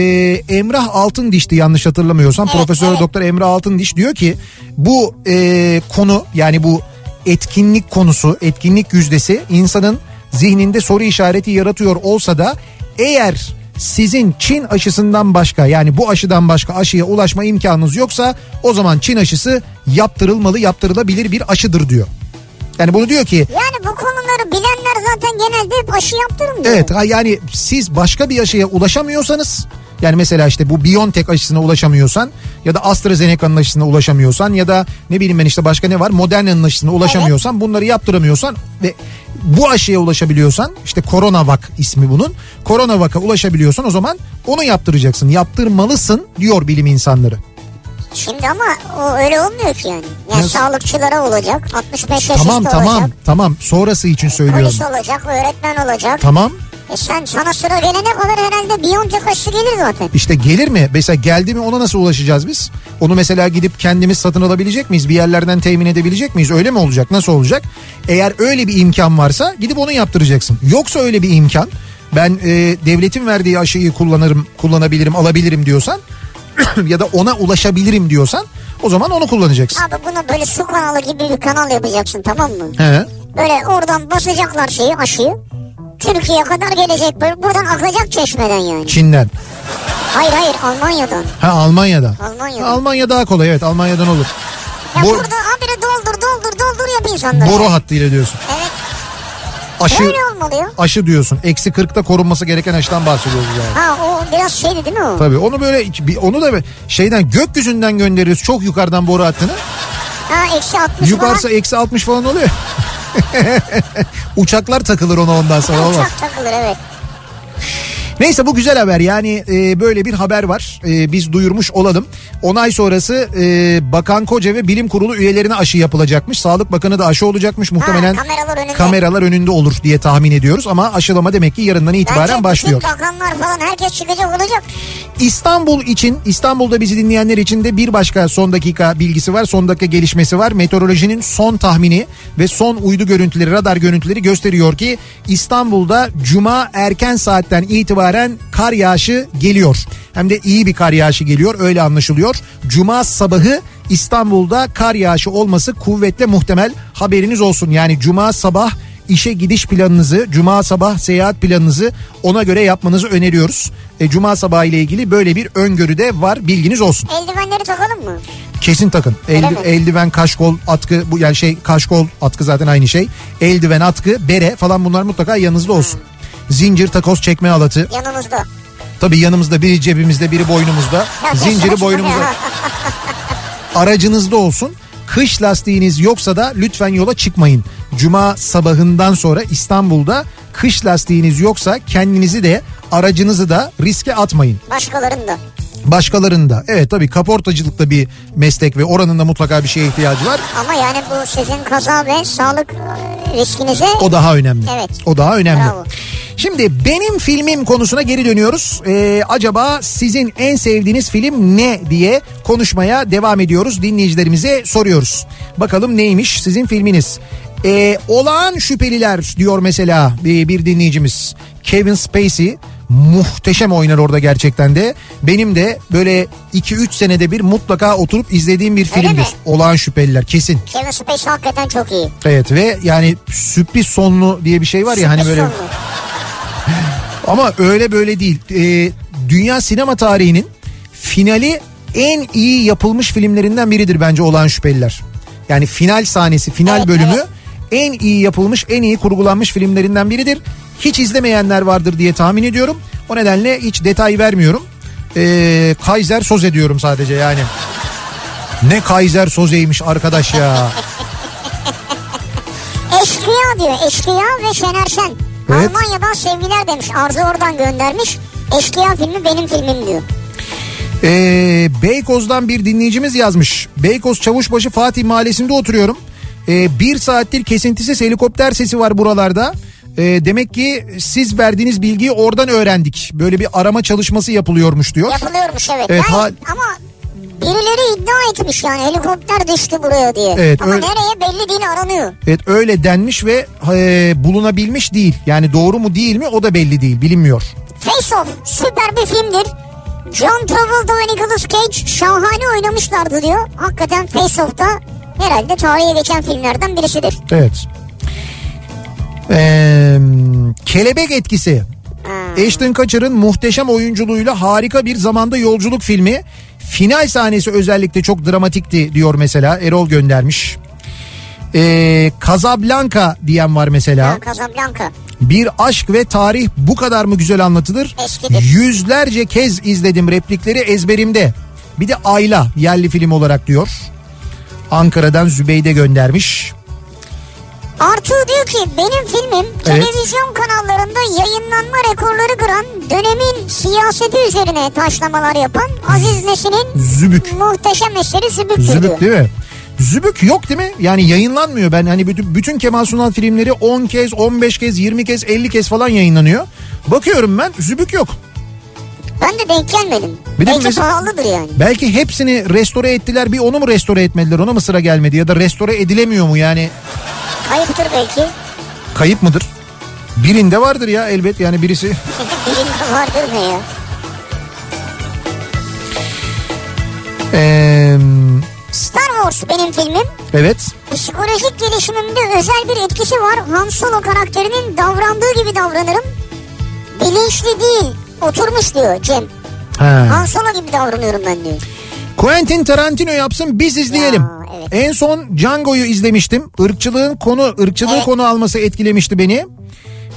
Emrah Altındiş'ti yanlış hatırlamıyorsam. Evet, Profesör evet. Doktor Emrah Altındiş diyor ki bu e, konu, yani bu etkinlik konusu, etkinlik yüzdesi insanın zihninde soru işareti yaratıyor olsa da eğer sizin Çin aşısından başka, yani bu aşıdan başka aşıya ulaşma imkanınız yoksa o zaman Çin aşısı yaptırılmalı, yaptırılabilir bir aşıdır diyor. Yani bunu diyor ki... Yani bu konuları bilenler zaten genelde hep aşı yaptırın diyor. Evet, yani siz başka bir aşıya ulaşamıyorsanız... Yani mesela işte bu BioNTech aşısına ulaşamıyorsan ya da AstraZeneca'nın aşısına ulaşamıyorsan ya da ne bileyim ben işte başka ne var, Moderna'nın aşısına ulaşamıyorsan, evet, bunları yaptıramıyorsan ve bu aşıya ulaşabiliyorsan, işte CoronaVac ismi bunun, CoronaVac'a ulaşabiliyorsan o zaman onu yaptıracaksın, yaptırmalısın diyor bilim insanları. Şimdi ama o öyle olmuyor ki yani. Yani ya, sağlıkçılara olacak, altmış beş yaşında tamam, olacak. Tamam tamam tamam, sonrası için söylüyorum. Polis olacak, öğretmen olacak. Tamam. E sen sana sıra gelene kadar herhalde BioNTech aşısı gelir zaten. İşte gelir mi? Mesela geldi mi ona nasıl ulaşacağız biz? Onu mesela gidip kendimiz satın alabilecek miyiz? Bir yerlerden temin edebilecek miyiz? Öyle mi olacak? Nasıl olacak? Eğer öyle bir imkan varsa gidip onu yaptıracaksın. Yoksa öyle bir imkan, ben e, devletin verdiği aşıyı kullanırım, kullanabilirim, alabilirim diyorsan ya da ona ulaşabilirim diyorsan o zaman onu kullanacaksın. Abi bunu böyle su kanalı gibi bir kanal yapacaksın, tamam mı? He. Böyle oradan basacaklar şeyi, aşıyı. Türkiye'ye kadar gelecek. Buradan akacak çeşmeden yani. Çin'den. Hayır hayır Almanya'dan. Ha Almanya'dan. Almanya'dan. Ha, Almanya daha kolay, evet, Almanya'dan olur. Ya Bor- burada habire doldur doldur doldur yap insanları. Boru hattıyla diyorsun. Evet. Aşı, böyle olmalı ya. Aşı diyorsun. Eksi kırkta korunması gereken aşıdan bahsediyoruz yani. Ha o biraz şeydi değil mi o? Tabii onu böyle onu da şeyden, gökyüzünden gönderiyoruz çok yukarıdan boru hattını. Ha eksi altmış yukarısı falan. Eksi altmış falan oluyor. Uçaklar takılır ona ondan sonra. Uçak olmaz. Takılır, evet. Neyse, bu güzel haber yani, e, böyle bir haber var, e, biz duyurmuş olalım. on ay sonrası e, Bakan Koca ve Bilim Kurulu üyelerine aşı yapılacakmış. Sağlık Bakanı da aşı olacakmış muhtemelen, ha, kameralar, önünde. kameralar önünde olur diye tahmin ediyoruz. Ama aşılama demek ki yarından itibaren bence başlıyor. Bence bütün bakanlar falan herkes çıkacak olacak. İstanbul için, İstanbul'da bizi dinleyenler için de bir başka son dakika bilgisi var, son dakika gelişmesi var. Meteorolojinin son tahmini ve son uydu görüntüleri, radar görüntüleri gösteriyor ki İstanbul'da Cuma erken saatten itibaren kar yağışı geliyor. Hem de iyi bir kar yağışı geliyor, öyle anlaşılıyor. Cuma sabahı İstanbul'da kar yağışı olması kuvvetle muhtemel, haberiniz olsun. Yani Cuma sabah işe gidiş planınızı, Cuma sabah seyahat planınızı ona göre yapmanızı öneriyoruz. E, Cuma sabahı ile ilgili böyle bir öngörü de var, bilginiz olsun. Eldivenleri takalım mı? Kesin takın. Eldi, eldiven, kaşkol, atkı, bu yani şey kaşkol, atkı zaten aynı şey. Eldiven, atkı, bere falan, bunlar mutlaka yanınızda olsun. Hmm. Zincir, takoz, çekme alatı. Yanımızda. Tabii yanımızda, biri cebimizde, biri boynumuzda. Zinciri boynumuzda. Aracınızda olsun. Kış lastiğiniz yoksa da lütfen yola çıkmayın. Cuma sabahından sonra İstanbul'da kış lastiğiniz yoksa kendinizi de aracınızı da riske atmayın. Başkalarını da. Başkalarında. Evet tabii kaportacılıkta bir meslek ve oranında mutlaka bir şeye ihtiyacı var. Ama yani bu sizin kaza ve sağlık riskinize... O daha önemli. Evet. O daha önemli. Bravo. Şimdi benim filmim konusuna geri dönüyoruz. Ee, acaba sizin en sevdiğiniz film ne diye konuşmaya devam ediyoruz. Dinleyicilerimize soruyoruz. Bakalım neymiş sizin filminiz? Ee, Olağan Şüpheliler diyor mesela bir dinleyicimiz. Kevin Spacey muhteşem oynar orada gerçekten de. Benim de böyle iki üç senede bir mutlaka oturup izlediğim bir filmdir. Olağan Şüpheliler kesin. Kevin Spacey hakikaten çok iyi. Evet ve yani sürpriz sonlu diye bir şey var ya, sürpriz hani böyle. Sonlu. Ama öyle böyle değil. Ee, dünya sinema tarihinin finali en iyi yapılmış filmlerinden biridir bence Olağan Şüpheliler. Yani final sahnesi, final evet, bölümü evet. En iyi yapılmış, en iyi kurgulanmış filmlerinden biridir. Hiç izlemeyenler vardır diye tahmin ediyorum. O nedenle hiç detay vermiyorum. Ee, Kaiser Soze diyorum sadece yani. Ne Kaiser Soze'ymiş arkadaş ya. Eşkıya diyor. Eşkıya ve Şener Şen. Evet. Almanya'dan sevgiler demiş. Arzu oradan göndermiş. Eşkıya filmi benim filmim diyor. Ee, Beykoz'dan bir dinleyicimiz yazmış. Beykoz Çavuşbaşı Fatih Mahallesi'nde oturuyorum. Ee, bir saattir kesintisiz helikopter sesi var buralarda. E, demek ki siz verdiğiniz bilgiyi oradan öğrendik. Böyle bir arama çalışması yapılıyormuş diyor. Yapılıyormuş evet. evet yani, ha... Ama birileri iddia etmiş yani helikopter düştü buraya diye. Evet, ama öyle... nereye belli değil, aranıyor. Evet öyle denmiş ve e, bulunabilmiş değil. Yani doğru mu değil mi o da belli değil, bilinmiyor. Face Off süper bir filmdir. John Travolta ve Nicolas Cage şahane oynamışlardı diyor. Hakikaten Face Off'ta herhalde tarihe geçen filmlerden birisidir. Evet. Ee, Kelebek Etkisi. Ashton Kutcher'ın muhteşem oyunculuğuyla harika bir zamanda yolculuk filmi. Final sahnesi özellikle çok dramatikti diyor mesela. Erol göndermiş. Ee, Casablanca diyen var mesela. Ha, Casablanca. Bir aşk ve tarih bu kadar mı güzel anlatılır? Eskidir. Yüzlerce kez izledim, replikleri ezberimde. Bir de Ayla yerli film olarak diyor. Ankara'dan Zübeyde göndermiş. Artu diyor ki benim filmim evet. Televizyon kanallarında yayınlanma rekorları kıran, dönemin siyaseti üzerine taşlamalar yapan Aziz Nesin'in Zübük. Muhteşem eseri Zübük, Zübük değil mi? Zübük yok değil mi? Yani yayınlanmıyor. Ben hani bütün, bütün Kemal Sunal filmleri on kez, on beş kez, yirmi kez, elli kez falan yayınlanıyor. Bakıyorum ben Zübük yok. Ben de denk gelmedim. Bir belki mesela, pahalıdır yani. Belki hepsini restore ettiler, bir onu mu restore etmediler, ona mı sıra gelmedi ya da restore edilemiyor mu yani? Kayıptır belki. Kayıp mıdır? Birinde vardır ya elbet yani birisi. Birinde vardır ne ya? Ee, Star Wars benim filmim. Evet. Psikolojik gelişimimde özel bir etkisi var. Han Solo karakterinin davrandığı gibi davranırım. Bilinçli değil. Oturmuş diyor Cem. Ha. Han Solo gibi davranıyorum ben diyor. Quentin Tarantino yapsın biz izleyelim. Ya, evet. En son Django'yu izlemiştim. Irkçılığın konu, ırkçılığı evet. konu alması etkilemişti beni.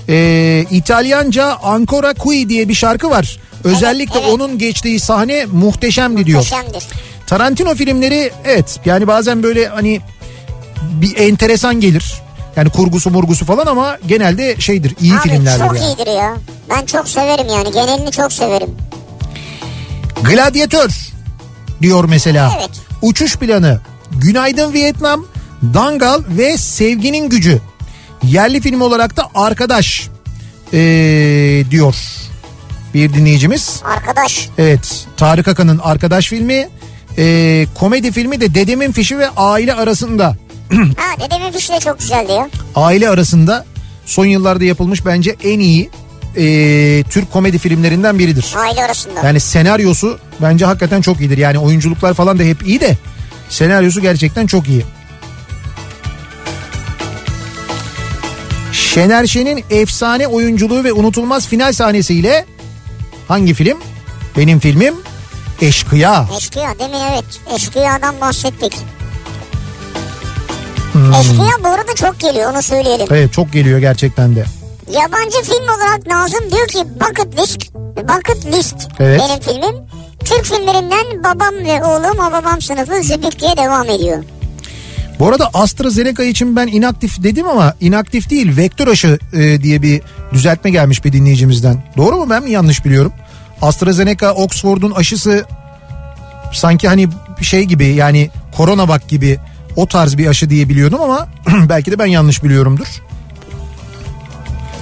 Ee, İtalyanca Ancora Qui diye bir şarkı var. Özellikle evet, evet. onun geçtiği sahne muhteşemdi diyor. Muhteşemdir. Tarantino filmleri evet yani bazen böyle hani bir enteresan gelir. Yani kurgusu murgusu falan ama genelde şeydir, iyi abi, filmlerdir. Abi çok yani. iyidir ya. Ben çok severim yani, genelini çok severim. Gladyatör diyor mesela. Evet. Uçuş Planı, Günaydın Vietnam, Dangal ve Sevginin Gücü. Yerli film olarak da Arkadaş ee, diyor bir dinleyicimiz. Arkadaş. Evet, Tarık Akan'ın Arkadaş filmi. E, komedi filmi de Dedemin Fişi ve Aile Arasında. Ha, Dedemin Fişi de çok güzeldi ya. Aile Arasında son yıllarda yapılmış bence en iyi e, Türk komedi filmlerinden biridir. Aile Arasında. Yani senaryosu bence hakikaten çok iyidir. Yani oyunculuklar falan da hep iyi de senaryosu gerçekten çok iyi. Şener Şen'in efsane oyunculuğu ve unutulmaz final sahnesiyle hangi film? Benim filmim Eşkıya. Eşkıya demin evet. Eşkıya'dan bahsettik. Hmm. Eşkıya bu arada çok geliyor, onu söyleyelim. Evet çok geliyor gerçekten de. Yabancı film olarak Nazım diyor ki Bucket List. Bucket List evet. benim filmim. Türk filmlerinden Babam ve Oğlum, O Babam Sınıfı, Zübük diye devam ediyor. Bu arada AstraZeneca için ben inaktif dedim ama inaktif değil, vektör aşı e, diye bir düzeltme gelmiş bir dinleyicimizden. Doğru mu, ben mi yanlış biliyorum? AstraZeneca, Oxford'un aşısı sanki hani şey gibi, yani CoronaVac gibi o tarz bir aşı diye biliyordum ama belki de ben yanlış biliyorumdur.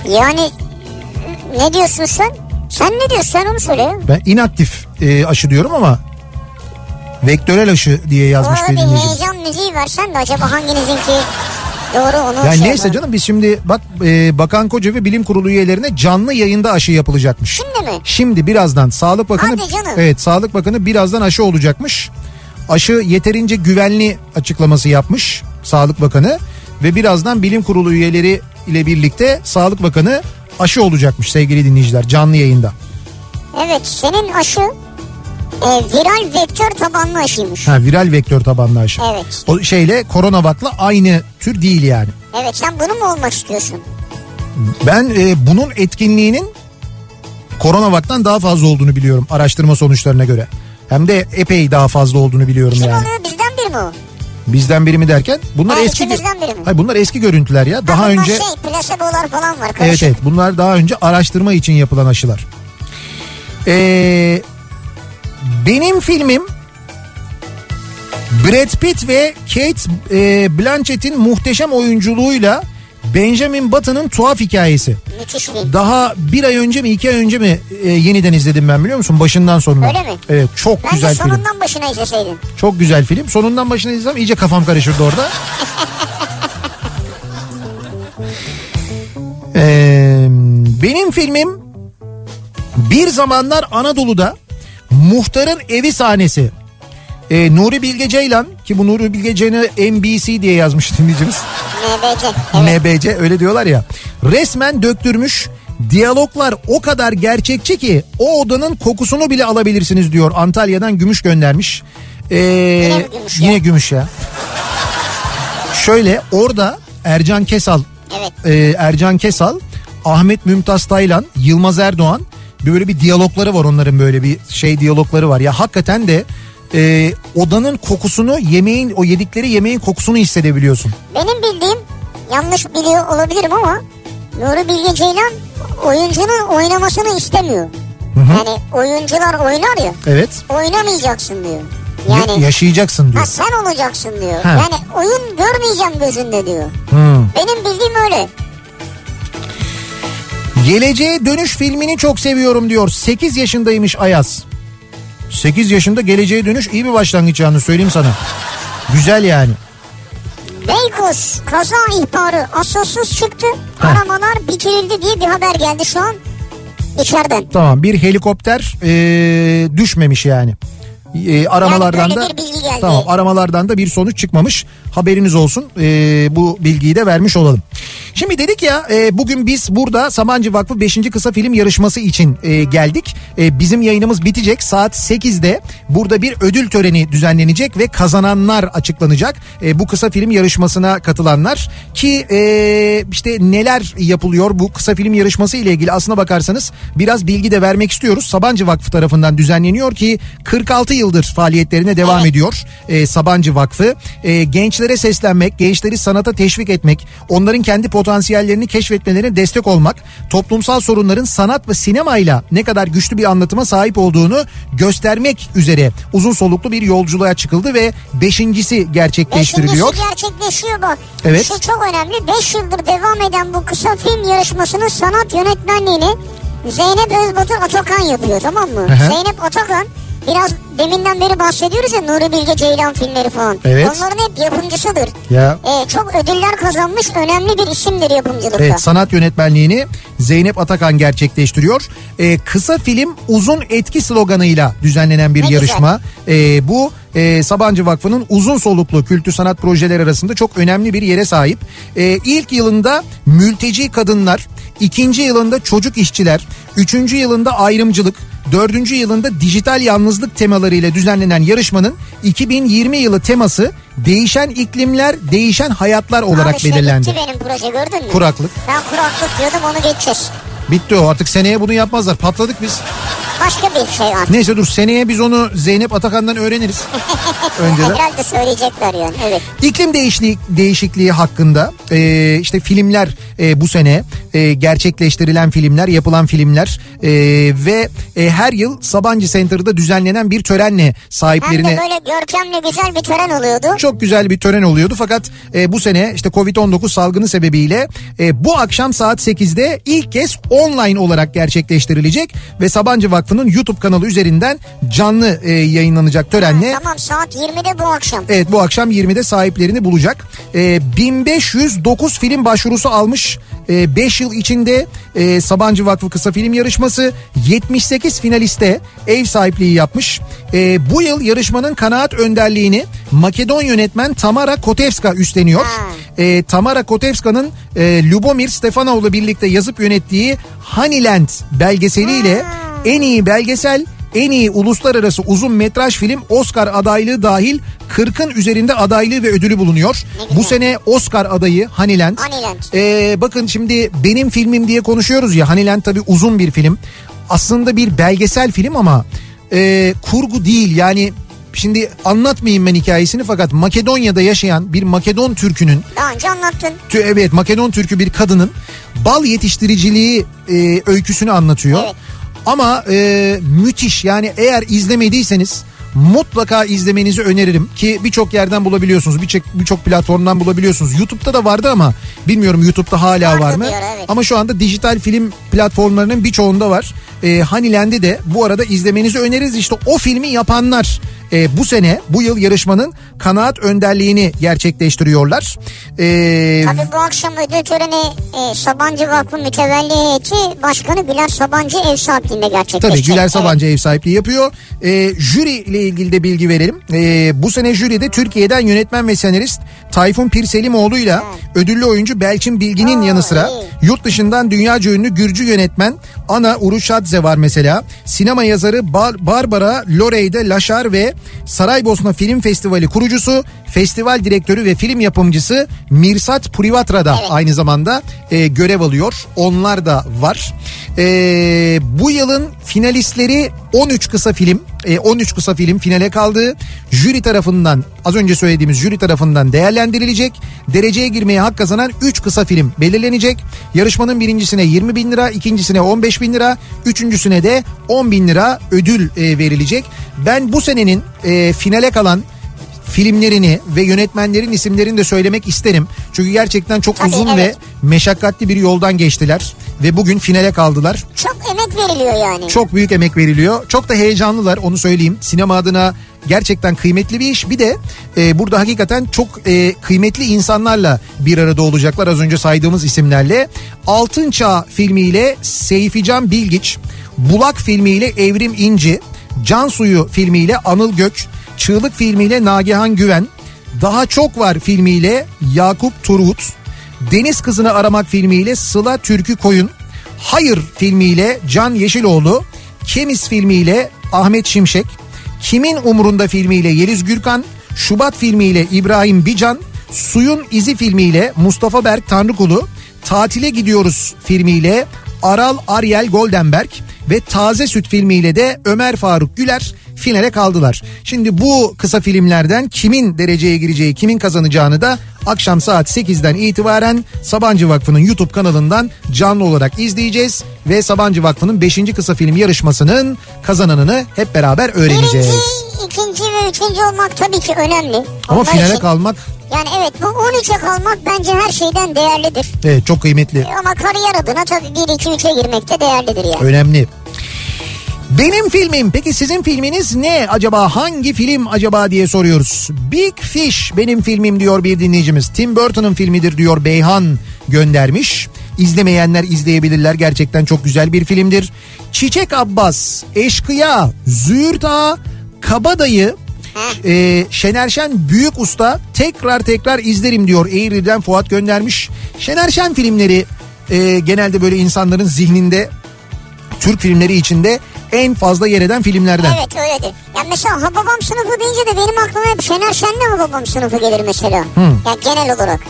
Yani ne diyorsun sen? Sen ne diyorsun, sen onu söyle. Ben inaktif e, aşı diyorum ama vektörel aşı diye yazmış benim için. Heyecan müziği versen de acaba hanginizinki doğru onu. Yani şey neyse yapalım. Canım biz şimdi bak e, Bakan Koca ve Bilim Kurulu üyelerine canlı yayında aşı yapılacakmış. Şimdi mi? Şimdi birazdan Sağlık Bakanı. Hadi canım. Evet, Sağlık Bakanı birazdan aşı olacakmış. Aşı yeterince güvenli açıklaması yapmış Sağlık Bakanı ve birazdan Bilim Kurulu üyeleri ile birlikte Sağlık Bakanı aşı olacakmış sevgili dinleyiciler, canlı yayında. Evet, senin aşı e, viral vektör tabanlı aşıymış. Ha, viral vektör tabanlı aşı. Evet. O şeyle, CoronaVac'la aynı tür değil yani. Evet, sen bunu mu olmak istiyorsun? Ben e, bunun etkinliğinin CoronaVac'tan daha fazla olduğunu biliyorum araştırma sonuçlarına göre. Hem de epey daha fazla olduğunu biliyorum. Kim yani. Kim oluyor, bizden biri mi o? Bizden biri mi derken? Bunlar ha, eski. Hayır, bunlar eski görüntüler ya. Ha, daha önce şey, plasebolar falan var. Karışık. Evet evet. Bunlar daha önce araştırma için yapılan aşılar. Ee, benim filmim Brad Pitt ve Kate e, Blanchett'in muhteşem oyunculuğuyla Benjamin Button'ın tuhaf hikayesi. Müthiş film. Daha bir ay önce mi iki ay önce mi e, yeniden izledim ben, biliyor musun? Başından sonuna. Öyle mi? Evet, çok ben güzel film. Ben sonundan başına izleseydin. Çok güzel film. Sonundan başına izlesem iyice kafam karışırdı orada. ee, benim filmim Bir Zamanlar Anadolu'da muhtarın evi sahnesi. Ee, Nuri Bilge Ceylan, ki bu Nuri Bilge Ceylan'ı M B C diye yazmış dinleyicimiz. M B C, evet. Öyle diyorlar ya. Resmen döktürmüş. Diyaloglar o kadar gerçekçi ki o odanın kokusunu bile alabilirsiniz diyor. Antalya'dan Gümüş göndermiş. Ee, yine Gümüş yine ya. Gümüş ya. Şöyle, orada Ercan Kesal, evet. e, Ercan Kesal, Ahmet Mümtaz Taylan, Yılmaz Erdoğan, böyle bir diyalogları var onların, böyle bir şey diyalogları var. Ya hakikaten de Ee, odanın kokusunu, yemeğin, o yedikleri yemeğin kokusunu hissedebiliyorsun. Benim bildiğim, yanlış biliyor olabilirim ama Nuri Bilge Ceylan oyuncunun oynamasını istemiyor. Hı hı. Yani oyuncular oynar ya. Evet. Oynamayacaksın diyor. Yani yaşayacaksın diyor. Ha, sen olacaksın diyor. Ha. Yani oyun görmeyeceğim gözünde diyor. Hı. Benim bildiğim öyle. Geleceğe Dönüş filmini çok seviyorum diyor. sekiz yaşındaymış Ayaz. sekiz yaşında Geleceğe Dönüş iyi bir başlangıç yani, söyleyeyim sana. Güzel yani. Beykoz kaza ihbarı asılsız çıktı. Heh. Aramalar bitirildi diye bir haber geldi şu an içeriden. Tamam, bir helikopter ee, düşmemiş yani. E, aramalardan yani da tamam, aramalardan da bir sonuç çıkmamış. Haberiniz olsun. E, bu bilgiyi de vermiş olalım. Şimdi dedik ya e, bugün biz burada Sabancı Vakfı beşinci Kısa Film Yarışması için e, geldik. E, bizim yayınımız bitecek. Saat sekizde burada bir ödül töreni düzenlenecek ve kazananlar açıklanacak. E, bu kısa film yarışmasına katılanlar ki e, işte neler yapılıyor bu kısa film yarışması ile ilgili aslına bakarsanız biraz bilgi de vermek istiyoruz. Sabancı Vakfı tarafından düzenleniyor ki kırk altı yıldır faaliyetlerine devam evet. ediyor e, Sabancı Vakfı. E, gençlere seslenmek, gençleri sanata teşvik etmek, onların kendi potansiyellerini keşfetmelerine destek olmak, toplumsal sorunların sanat ve sinemayla ne kadar güçlü bir anlatıma sahip olduğunu göstermek üzere uzun soluklu bir yolculuğa çıkıldı ve beşincisi gerçekleştiriliyor. Beşincisi gerçekleşiyor bak. Evet. Şu çok önemli. Beş yıldır devam eden bu kısa film yarışmasının sanat yönetmenliğini Zeynep Özbatur Atakan yapıyor, tamam mı? Hı-hı. Zeynep Atakan, biraz deminden beri bahsediyoruz ya Nuri Bilge Ceylan filmleri falan. Evet. Onların hep yapımcısıdır. Ya. Ee, çok ödüller kazanmış önemli bir isimdir yapımcılıkta. Evet, sanat yönetmenliğini Zeynep Atakan gerçekleştiriyor. Ee, kısa film uzun etki sloganıyla düzenlenen bir ne yarışma. Ee, bu e, Sabancı Vakfı'nın uzun soluklu kültür sanat projeleri arasında çok önemli bir yere sahip. Ee, ilk yılında mülteci kadınlar, ikinci yılında çocuk işçiler, üçüncü yılında ayrımcılık, dördüncü yılında dijital yalnızlık temalarıyla düzenlenen yarışmanın iki bin yirmi yılı teması değişen iklimler, değişen hayatlar olarak abi şey belirlendi. Bitti benim proje, gördün mü? Kuraklık. Ben kuraklık diyordum, onu geçeceğiz. Bitti o, artık seneye bunu yapmazlar, patladık biz. Başka bir şey var. Neyse dur, seneye biz onu Zeynep Atakan'dan öğreniriz. Önceden. Herhalde söyleyecekler yani, evet. İklim değişikliği, değişikliği hakkında e, işte filmler e, bu sene e, gerçekleştirilen filmler, yapılan filmler e, ve e, her yıl Sabancı Center'da düzenlenen bir törenle sahiplerine... Hem de böyle görkemli güzel bir tören oluyordu. Çok güzel bir tören oluyordu fakat e, bu sene işte covid on dokuz salgını sebebiyle e, bu akşam saat sekizde ilk kez online olarak gerçekleştirilecek ve Sabancı Vakfı'nın YouTube kanalı üzerinden canlı e, yayınlanacak törenle... Ha, tamam, saat yirmide bu akşam. Evet, bu akşam yirmide sahiplerini bulacak. E, bin beş yüz dokuz film başvurusu almış. E, beş yıl içinde e, Sabancı Vakfı Kısa Film Yarışması yetmiş sekiz finaliste ev sahipliği yapmış. E, bu yıl yarışmanın kanaat önderliğini Makedon yönetmen Tamara Kotevska üstleniyor. E, Tamara Kotevska'nın e, Lubomir Stefanoğlu birlikte yazıp yönettiği Honeyland belgeseliyle en iyi belgesel, en iyi uluslararası uzun metraj film Oscar adaylığı dahil kırkın üzerinde adaylığı ve ödülü bulunuyor. Bu sene Oscar adayı Honeyland. Honeyland. Ee, bakın şimdi benim filmim diye konuşuyoruz ya, Honeyland tabii uzun bir film. Aslında bir belgesel film ama e, kurgu değil yani. Şimdi anlatmayayım ben hikayesini fakat Makedonya'da yaşayan bir Makedon Türk'ünün... Daha önce anlattın. Tü, evet, Makedon Türk'ü bir kadının bal yetiştiriciliği e, öyküsünü anlatıyor. Evet. Ama e, müthiş yani, eğer izlemediyseniz mutlaka izlemenizi öneririm ki birçok yerden bulabiliyorsunuz, birçok birçok platformdan bulabiliyorsunuz. YouTube'da da vardı ama bilmiyorum YouTube'da hala vardı var mı? Diyor, evet. Ama şu anda dijital film platformlarının birçoğunda var. E, Honeyland'de de bu arada izlemenizi öneririz. İşte o filmi yapanlar e, bu sene, bu yıl yarışmanın kanaat önderliğini gerçekleştiriyorlar. E, Tabii bu akşam ödül töreni e, Sabancı Vakfı Mütevelli Heyeti Başkanı Güler Sabancı ev sahipliğinde gerçekleştiriyor. Tabii Güler Sabancı evet. ev sahipliği yapıyor. E, jüri ile ilgili de bilgi verelim. E, bu sene jüride Türkiye'den yönetmen ve senarist Tayfun Pirselimoğlu'yla hmm. ödüllü oyuncu Belçin Bilgin'in Oo, yanı sıra iyi. yurt dışından dünyaca ünlü Gürcü yönetmen Ana Uruşadze var mesela. Sinema yazarı Bar- Barbara Lorey de Laşar ve Saraybosna Film Festivali kurucusu, festival direktörü ve film yapımcısı Mirsat Purivatra da evet. aynı zamanda e, görev alıyor. Onlar da var. E, bu yılın finalistleri on üç kısa film. E, on üç kısa film finale kaldı. Jüri tarafından, az önce söylediğimiz jüri tarafından değerlendirilecek. Dereceye girmeye hak kazanan üç kısa film belirlenecek. Yarışmanın birincisine yirmi bin lira, ikincisine on beş bin lira, üçüncüsüne de on bin lira ödül e, verilecek. Ben bu senenin e, finale kalan filmlerini ve yönetmenlerin isimlerini de söylemek isterim. Çünkü gerçekten çok Tabii, uzun evet. ve meşakkatli bir yoldan geçtiler. Ve bugün finale kaldılar. Çok emek veriliyor yani. Çok büyük emek veriliyor. Çok da heyecanlılar, onu söyleyeyim. Sinema adına gerçekten kıymetli bir iş. Bir de e, burada hakikaten çok e, kıymetli insanlarla bir arada olacaklar. Az önce saydığımız isimlerle. Altın Çağ filmiyle Seyfican Bilgiç, Bulak filmiyle Evrim İnci, Can Suyu filmiyle Anıl Gök, Çığlık filmiyle Nagihan Güven, Daha Çok Var filmiyle Yakup Turut, Deniz Kızını Aramak filmiyle Sıla Türkü Koyun, Hayır filmiyle Can Yeşiloğlu, Kemiz filmiyle Ahmet Şimşek, Kimin Umurunda filmiyle Yeliz Gürkan, Şubat filmiyle İbrahim Bican, Suyun İzi filmiyle Mustafa Berk Tanrıkulu, Tatile Gidiyoruz filmiyle Aral Aryel Goldenberg ve Taze Süt filmiyle de Ömer Faruk Güler finale kaldılar. Şimdi bu kısa filmlerden kimin dereceye gireceği, kimin kazanacağını da akşam saat sekizden itibaren Sabancı Vakfı'nın YouTube kanalından canlı olarak izleyeceğiz ve Sabancı Vakfı'nın beşinci kısa film yarışmasının kazananını hep beraber öğreneceğiz. Birinci, ikinci ve üçüncü olmak tabii ki önemli. Ama Onlar finale için... kalmak... Yani evet, bu on üçe kalmak bence her şeyden değerlidir. Evet, çok kıymetli. Ama kariyer adına tabii bir iki üçe girmek de değerlidir yani. Önemli. Benim filmim, peki sizin filminiz ne acaba, hangi film acaba diye soruyoruz. Big Fish benim filmim diyor bir dinleyicimiz. Tim Burton'ın filmidir diyor Beyhan göndermiş. İzlemeyenler izleyebilirler, gerçekten çok güzel bir filmdir. Çiçek Abbas, Eşkıya, Züğürt Ağa, Kabadayı, Ee, Şener Şen Büyük Usta tekrar tekrar izlerim diyor. Eğirli'den Fuat göndermiş. Şener Şen filmleri e, genelde böyle insanların zihninde, Türk filmleri içinde en fazla yer eden filmlerden. Evet, öyledir. Ya mesela Hababam Sınıfı deyince de benim aklıma hep Şener Şen'le Hababam Sınıfı gelir mesela. Hmm. Yani genel olarak.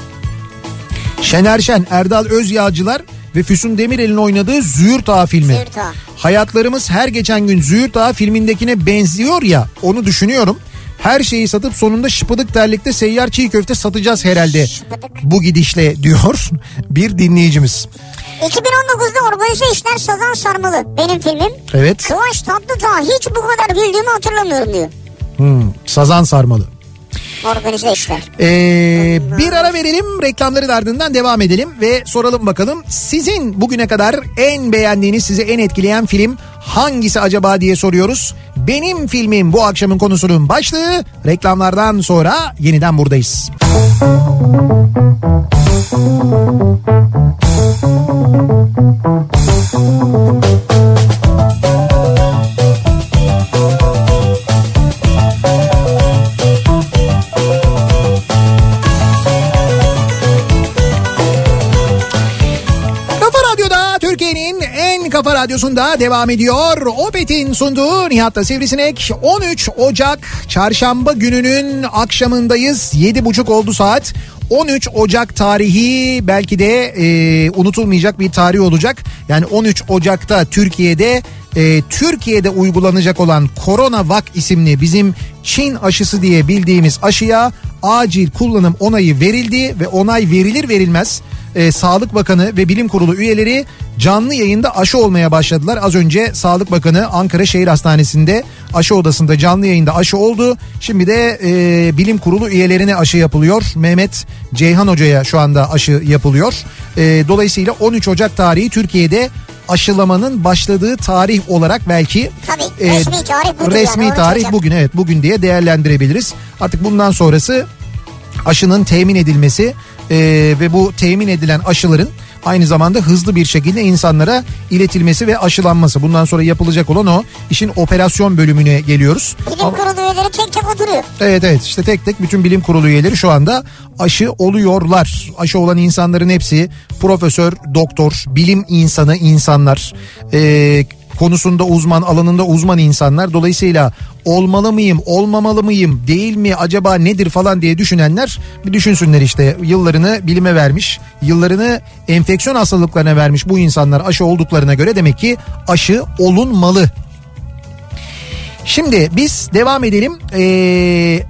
Şener Şen, Erdal Özyağcılar ve Füsun Demirel'in oynadığı Züğürt Ağa filmi. Züğürt Ağa. Hayatlarımız her geçen gün Züğürt Ağa filmindekine benziyor ya, onu düşünüyorum. Her şeyi satıp sonunda şıpıdık terlikte seyyar çiğ köfte satacağız herhalde. Şıpıdık. Bu gidişle diyor bir dinleyicimiz. iki bin on dokuzda organize işler Sazan Sarmalı benim filmim. Evet. Kıvanç Tatlıtuğ hiç bu kadar güldüğümü hatırlamıyorum diyor. Hmm, Sazan Sarmalı. Organize işler. Ee, bir ara verelim, reklamların ardından devam edelim ve soralım bakalım. Sizin bugüne kadar en beğendiğiniz, sizi en etkileyen film hangisi acaba diye soruyoruz. Benim filmim bu akşamın konusunun başlığı. Reklamlardan sonra yeniden buradayız. Kafa Radyosu'nda devam ediyor. Opet'in sunduğu Nihat'la Sivrisinek. on üç Ocak çarşamba gününün akşamındayız. yedi buçuk oldu saat. on üç Ocak tarihi belki de e, unutulmayacak bir tarih olacak. Yani on üç Ocak'ta Türkiye'de e, Türkiye'de uygulanacak olan CoronaVac isimli bizim Çin aşısı diye bildiğimiz aşıya acil kullanım onayı verildi ve onay verilir verilmez e, Sağlık Bakanı ve Bilim Kurulu üyeleri canlı yayında aşı olmaya başladılar. Az önce Sağlık Bakanı Ankara Şehir Hastanesi'nde aşı odasında canlı yayında aşı oldu. Şimdi de e, Bilim Kurulu üyelerine aşı yapılıyor. Mehmet Ceyhan Hoca'ya şu anda aşı yapılıyor. E, dolayısıyla on üç Ocak tarihi Türkiye'de aşılamanın başladığı tarih olarak belki tabii, e, resmi tarih bugün, resmi yani, tarih bugün evet bugün diye değerlendirebiliriz. Artık bundan sonrası aşının temin edilmesi e, ve bu temin edilen aşıların aynı zamanda hızlı bir şekilde insanlara iletilmesi ve aşılanması. Bundan sonra yapılacak olan o. İşin operasyon bölümüne geliyoruz. Bilim kurulu üyeleri tek tek oturuyor. Evet evet işte tek tek bütün bilim kurulu üyeleri şu anda aşı oluyorlar. Aşı olan insanların hepsi profesör, doktor, bilim insanı insanlar. Ee, konusunda uzman, alanında uzman insanlar. Dolayısıyla olmalı mıyım, olmamalı mıyım, değil mi, acaba nedir falan diye düşünenler bir düşünsünler işte. Yıllarını bilime vermiş, yıllarını enfeksiyon hastalıklarına vermiş bu insanlar aşı olduklarına göre demek ki aşı olunmalı. Şimdi biz devam edelim. Ee,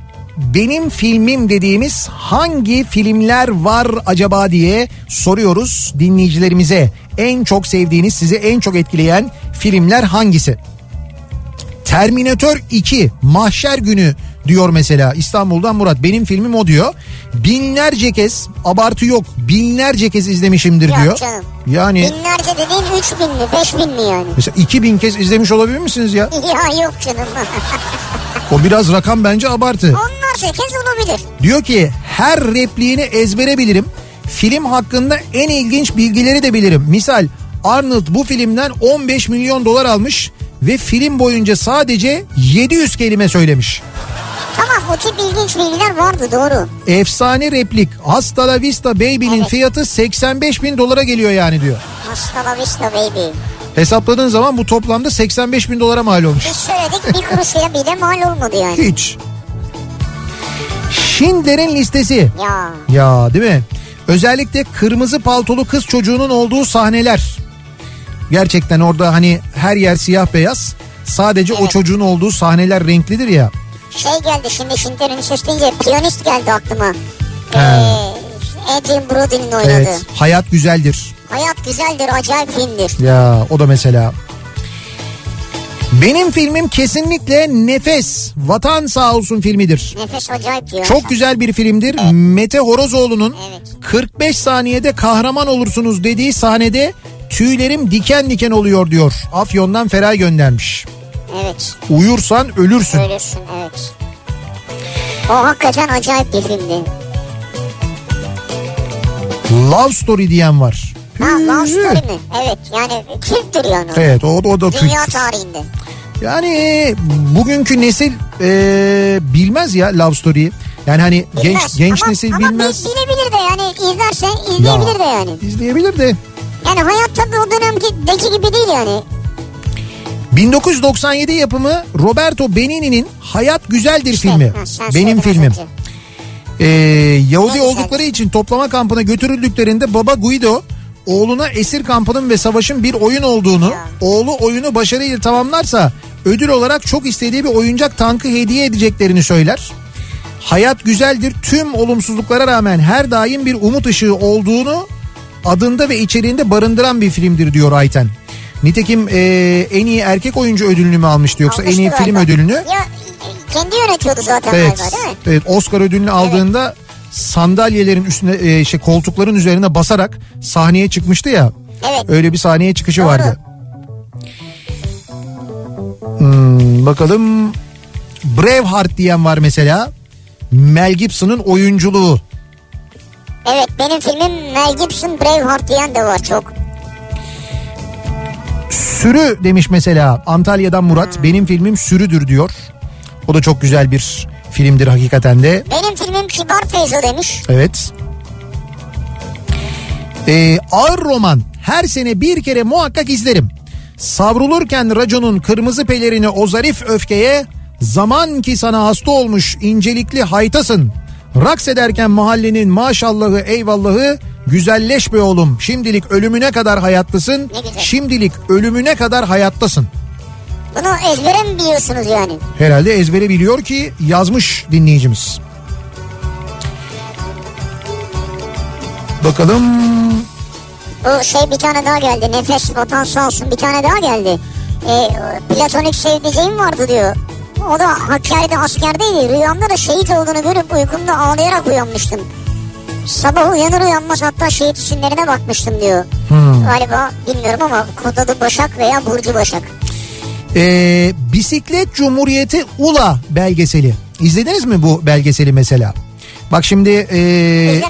benim filmim dediğimiz hangi filmler var acaba diye soruyoruz dinleyicilerimize. En çok sevdiğiniz, sizi en çok etkileyen filmler hangisi? Terminator iki Mahşer Günü diyor mesela İstanbul'dan Murat. Benim filmim o diyor. Binlerce kez, abartı yok, binlerce kez izlemişimdir diyor. Yok canım. Yani binlerce dediğin üç bin mi, beş bin mi yani? Mesela iki bin kez izlemiş olabilir misiniz ya? Ya yok canım. O biraz rakam bence abartı. Onlarca kez olabilir. Diyor ki her repliğini ezbere bilirim. Film hakkında en ilginç bilgileri de bilirim. Misal Arnold bu filmden on beş milyon dolar almış ve film boyunca sadece yedi yüz kelime söylemiş. Tamam, o tip ilginç bilgiler vardı, doğru. Efsane replik. Hasta la vista baby'nin evet. Fiyatı seksen beş bin dolara geliyor yani diyor. Hasta la vista baby. Hesapladığın zaman bu toplamda seksen beş bin dolara mal olmuş. Biz söyledik bir kuruşuyla bile mal olmadı yani. Hiç. Schindler'in Listesi. Ya. Ya değil mi? Özellikle kırmızı paltolu kız çocuğunun olduğu sahneler. Gerçekten orada hani her yer siyah beyaz. Sadece evet. O çocuğun olduğu sahneler renklidir ya. Şey geldi şimdi Schindler'in Listesi deyince piyanist geldi aklıma. Ee, Adrian Brody'nin oynadığı. Evet, Hayat Güzeldir. Hayat Güzeldir, acayip filmdir. Ya o da mesela. Benim filmim kesinlikle Nefes, Vatan Sağ Olsun filmidir. Nefes acayip diyor. Çok güzel bir filmdir. Evet. Mete Horozoğlu'nun evet. kırk beş saniyede kahraman olursunuz dediği sahnede tüylerim diken diken oluyor diyor. Afyon'dan Feray göndermiş. Evet. Uyursan ölürsün. Ölürsün evet. O hakikaten acayip bir filmdi. Love Story diyen var. Ha, Love Story mi? Evet yani kültür yani. Evet o, o da kültür. Dünya tarihinde. Yani bugünkü nesil e, bilmez ya Love Story'yi. Yani hani bilmez. genç genç ama, nesil ama bilmez. Ama bilebilir de yani izlerse izleyebilir ya, de yani. İzleyebilir de. Yani hayat tabii o dönemdeki gibi değil yani. bin dokuz yüz doksan yedi yapımı Roberto Benigni'nin Hayat Güzeldir işte, filmi. Ha, benim filmim. Ee, Yahudi oldukları için toplama kampına götürüldüklerinde Baba Guido oğluna esir kampının ve savaşın bir oyun olduğunu, ya. Oğlu oyunu başarıyla tamamlarsa ödül olarak çok istediği bir oyuncak tankı hediye edeceklerini söyler. Hayat güzeldir, tüm olumsuzluklara rağmen her daim bir umut ışığı olduğunu adında ve içeriğinde barındıran bir filmdir diyor Ayten. Nitekim e, en iyi erkek oyuncu ödülünü mü almıştı yoksa almıştı en iyi galiba. Film ödülünü? Ya kendi yönetiyordu zaten evet, galiba değil mi? Evet, Oscar ödülünü aldığında evet. sandalyelerin üstüne e, şey koltukların üzerine basarak sahneye çıkmıştı ya. Evet. Öyle bir sahneye çıkışı Doğru. vardı. Hmm, bakalım Braveheart diyen var mesela. Mel Gibson'ın oyunculuğu. Evet, benim filmim Mel Gibson Braveheart diyen de var çok. Sürü demiş mesela Antalya'dan Murat. Hmm. Benim filmim Sürüdür diyor. O da çok güzel bir filmdir hakikaten de. Benim filmim Kibar Feyzo demiş. Evet. Ee, ağır roman her sene bir kere muhakkak izlerim. Savrulurken raconun kırmızı pelerini o zarif öfkeye, zaman ki sana hasta olmuş incelikli haytasın. Raks ederken mahallenin maşallahı eyvallahı, güzelleş be oğlum şimdilik ölümüne kadar hayattasın. Şimdilik ölümüne kadar hayattasın. Bunu ezbere mi biliyorsunuz yani? Herhalde ezbere biliyor ki yazmış dinleyicimiz. Bakalım. Bu şey bir tane daha geldi. Nefes vatan sağ olsun bir tane daha geldi. E, platonik sevdiceğim vardı diyor. O da Hakkari'de askerdeydi. Rüyamda da şehit olduğunu görüp uykumda ağlayarak uyanmıştım. Sabah uyanır uyanmaz hatta şehit isimlerine bakmıştım diyor. Hmm. Galiba bilmiyorum ama kodadı Başak veya Burcu Başak. Ee, Bisiklet Cumhuriyeti Ula belgeseli. İzlediniz mi bu belgeseli mesela? Bak şimdi ee,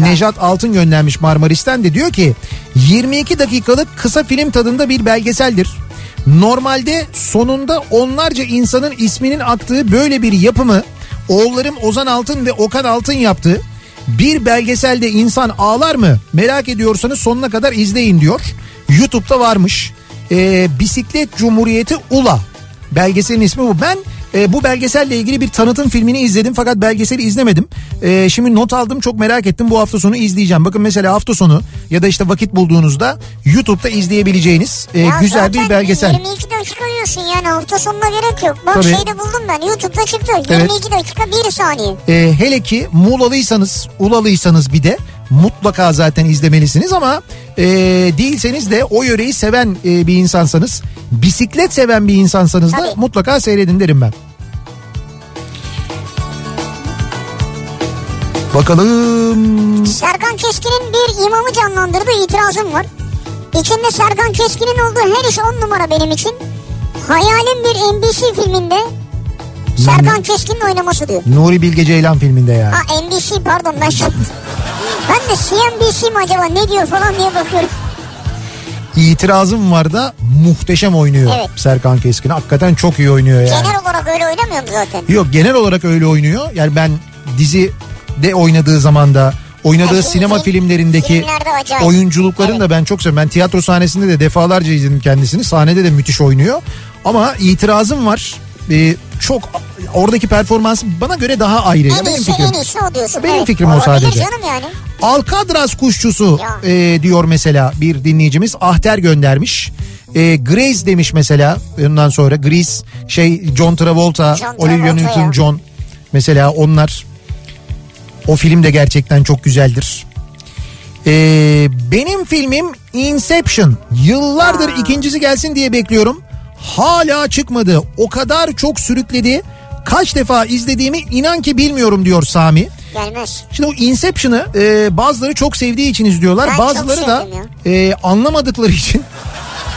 Nejat Altın göndermiş Marmaris'ten de diyor ki yirmi iki dakikalık kısa film tadında bir belgeseldir. Normalde sonunda onlarca insanın isminin aktığı böyle bir yapımı oğullarım Ozan Altın ve Okan Altın yaptı. Bir belgeselde insan ağlar mı? Merak ediyorsanız sonuna kadar izleyin diyor. YouTube'da varmış. Ee, Bisiklet Cumhuriyeti Ula belgeselin ismi bu. Ben e, bu belgeselle ilgili bir tanıtım filmini izledim fakat belgeseli izlemedim. E, şimdi not aldım, çok merak ettim, bu hafta sonu izleyeceğim. Bakın mesela hafta sonu ya da işte vakit bulduğunuzda YouTube'da izleyebileceğiniz e, güzel bir belgesel. yirmi iki dakika diyorsun yani, hafta sonuna gerek yok. Bak Tabii. şeyde buldum ben, YouTube'da çıktı yirmi iki dakika bir saniye. E, hele ki Muğlalıysanız, Ulalıysanız bir de mutlaka zaten izlemelisiniz ama e, değilseniz de o yöreyi seven e, bir insansanız, bisiklet seven bir insansanız da Tabii. mutlaka seyredin derim ben. Bakalım. Serkan Keskin'in bir imamı canlandırdığı itirazım var. İçinde Serkan Keskin'in olduğu her iş on numara benim için. Hayalim bir N B C filminde Serkan Keskin'in oynaması diyor. Nuri Bilge Ceylan filminde yani. Ha N B C pardon ben şart. Ben de C N B C mi acaba ne diyor falan diye bakıyorum. İtirazım var da muhteşem oynuyor evet. Serkan Keskin. Hakikaten çok iyi oynuyor yani. Genel olarak öyle oynamıyor mu zaten? Yok, genel olarak öyle oynuyor. Yani ben dizide oynadığı zaman da, oynadığı yani sinema film, filmlerindeki oyunculuklarını evet. da ben çok seviyorum. Ben tiyatro sahnesinde de defalarca izledim kendisini. Sahnede de müthiş oynuyor. Ama itirazım var. Ee, çok oradaki performansı bana göre daha ayrı. En benim iyisi, fikrim. En iyisi o diyorsun. Benim evet. fikrim o, o sadece. Yani. Alcatraz kuşçusu e, diyor mesela bir dinleyicimiz. Ahter göndermiş. E, Grace demiş mesela. Ondan sonra Grace şey John Travolta, John Olivia Newton-John mesela onlar. O film de gerçekten çok güzeldir. E, benim filmim Inception. Yıllardır Aa. ikincisi gelsin diye bekliyorum. Hala çıkmadı. O kadar çok sürükledi. Kaç defa izlediğimi inan ki bilmiyorum diyor Sami. Gelmez. Şimdi o Inception'ı e, bazıları çok sevdiği için izliyorlar. Ben bazıları da e, anlamadıkları için.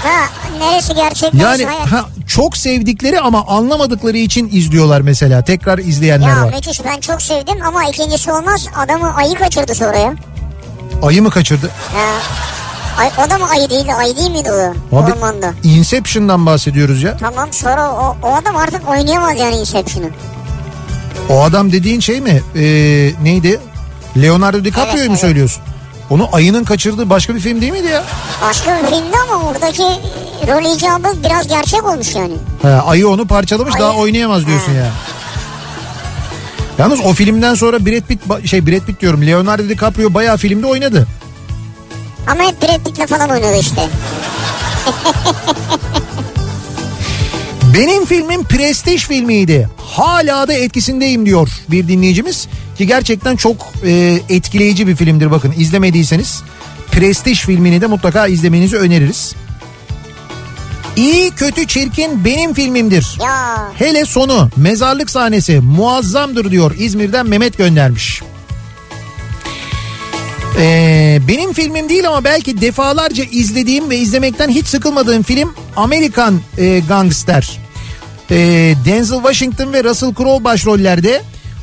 Ha neresi gerçek? Yani ha, çok sevdikleri ama anlamadıkları için izliyorlar mesela. Tekrar izleyenler ya, var. Ya müthiş, ben çok sevdim ama ikincisi olmaz. Adamı ayı kaçırdı sonra ya. Ayı mı kaçırdı? Ha. Ay, o da mı ayı değil? Ayı değil miydi o? Abi, ormanda. Inception'dan bahsediyoruz ya. Tamam, sonra o, o adam artık oynayamaz yani Inception'ı. O adam dediğin şey mi? Ee, neydi? Leonardo DiCaprio'yu evet, mu evet. söylüyorsun? Onu ayının kaçırdığı başka bir film değil miydi ya? Başka bir filmdi ama oradaki rol icabı biraz gerçek olmuş yani. He, ayı onu parçalamış, ayı daha oynayamaz diyorsun ha. ya. Yalnız o filmden sonra Brad Pitt, şey Brad Pitt diyorum, Leonardo DiCaprio bayağı filmde oynadı. Ama hep Brad Pitt'le falan oynadı işte. Benim filmim prestij filmiydi. Hala da etkisindeyim diyor bir dinleyicimiz. Ki gerçekten çok e, etkileyici bir filmdir, bakın izlemediyseniz. Prestij filmini de mutlaka izlemenizi öneririz. İyi, kötü, çirkin benim filmimdir. Ya. Hele sonu, mezarlık sahnesi muazzamdır diyor, İzmir'den Mehmet göndermiş. Ee, benim filmim değil ama belki defalarca izlediğim ve izlemekten hiç sıkılmadığım film American e, Gangster. E, Denzel Washington ve Russell Crowe başrollerde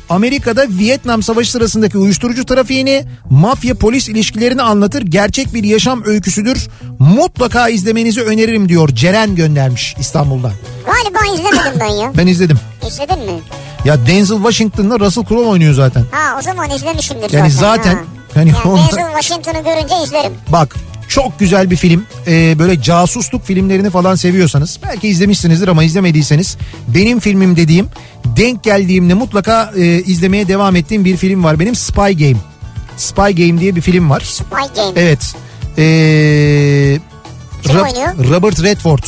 Amerika'da Vietnam Savaşı sırasındaki uyuşturucu trafiğini, mafya polis ilişkilerini anlatır. Gerçek bir yaşam öyküsüdür. Mutlaka izlemenizi öneririm diyor. Ceren göndermiş İstanbul'dan. Galiba izlemedim ben ya. Ben izledim. İzledin mi? Ya Denzel Washington'la Russell Crowe oynuyor zaten. Ha, o zaman izlemişimdir zaten. Yani zaten. Ha. Yani yani onda... Denzel Washington'u görünce izlerim. Bak çok güzel bir film. Ee, böyle casusluk filmlerini falan seviyorsanız belki izlemişsinizdir ama izlemediyseniz benim filmim dediğim, denk geldiğimde mutlaka e, izlemeye devam ettiğim bir film var benim. Spy Game. Spy Game diye bir film var. Spy Game. Evet. Ee, Kim Ra- oynuyor? Robert Redford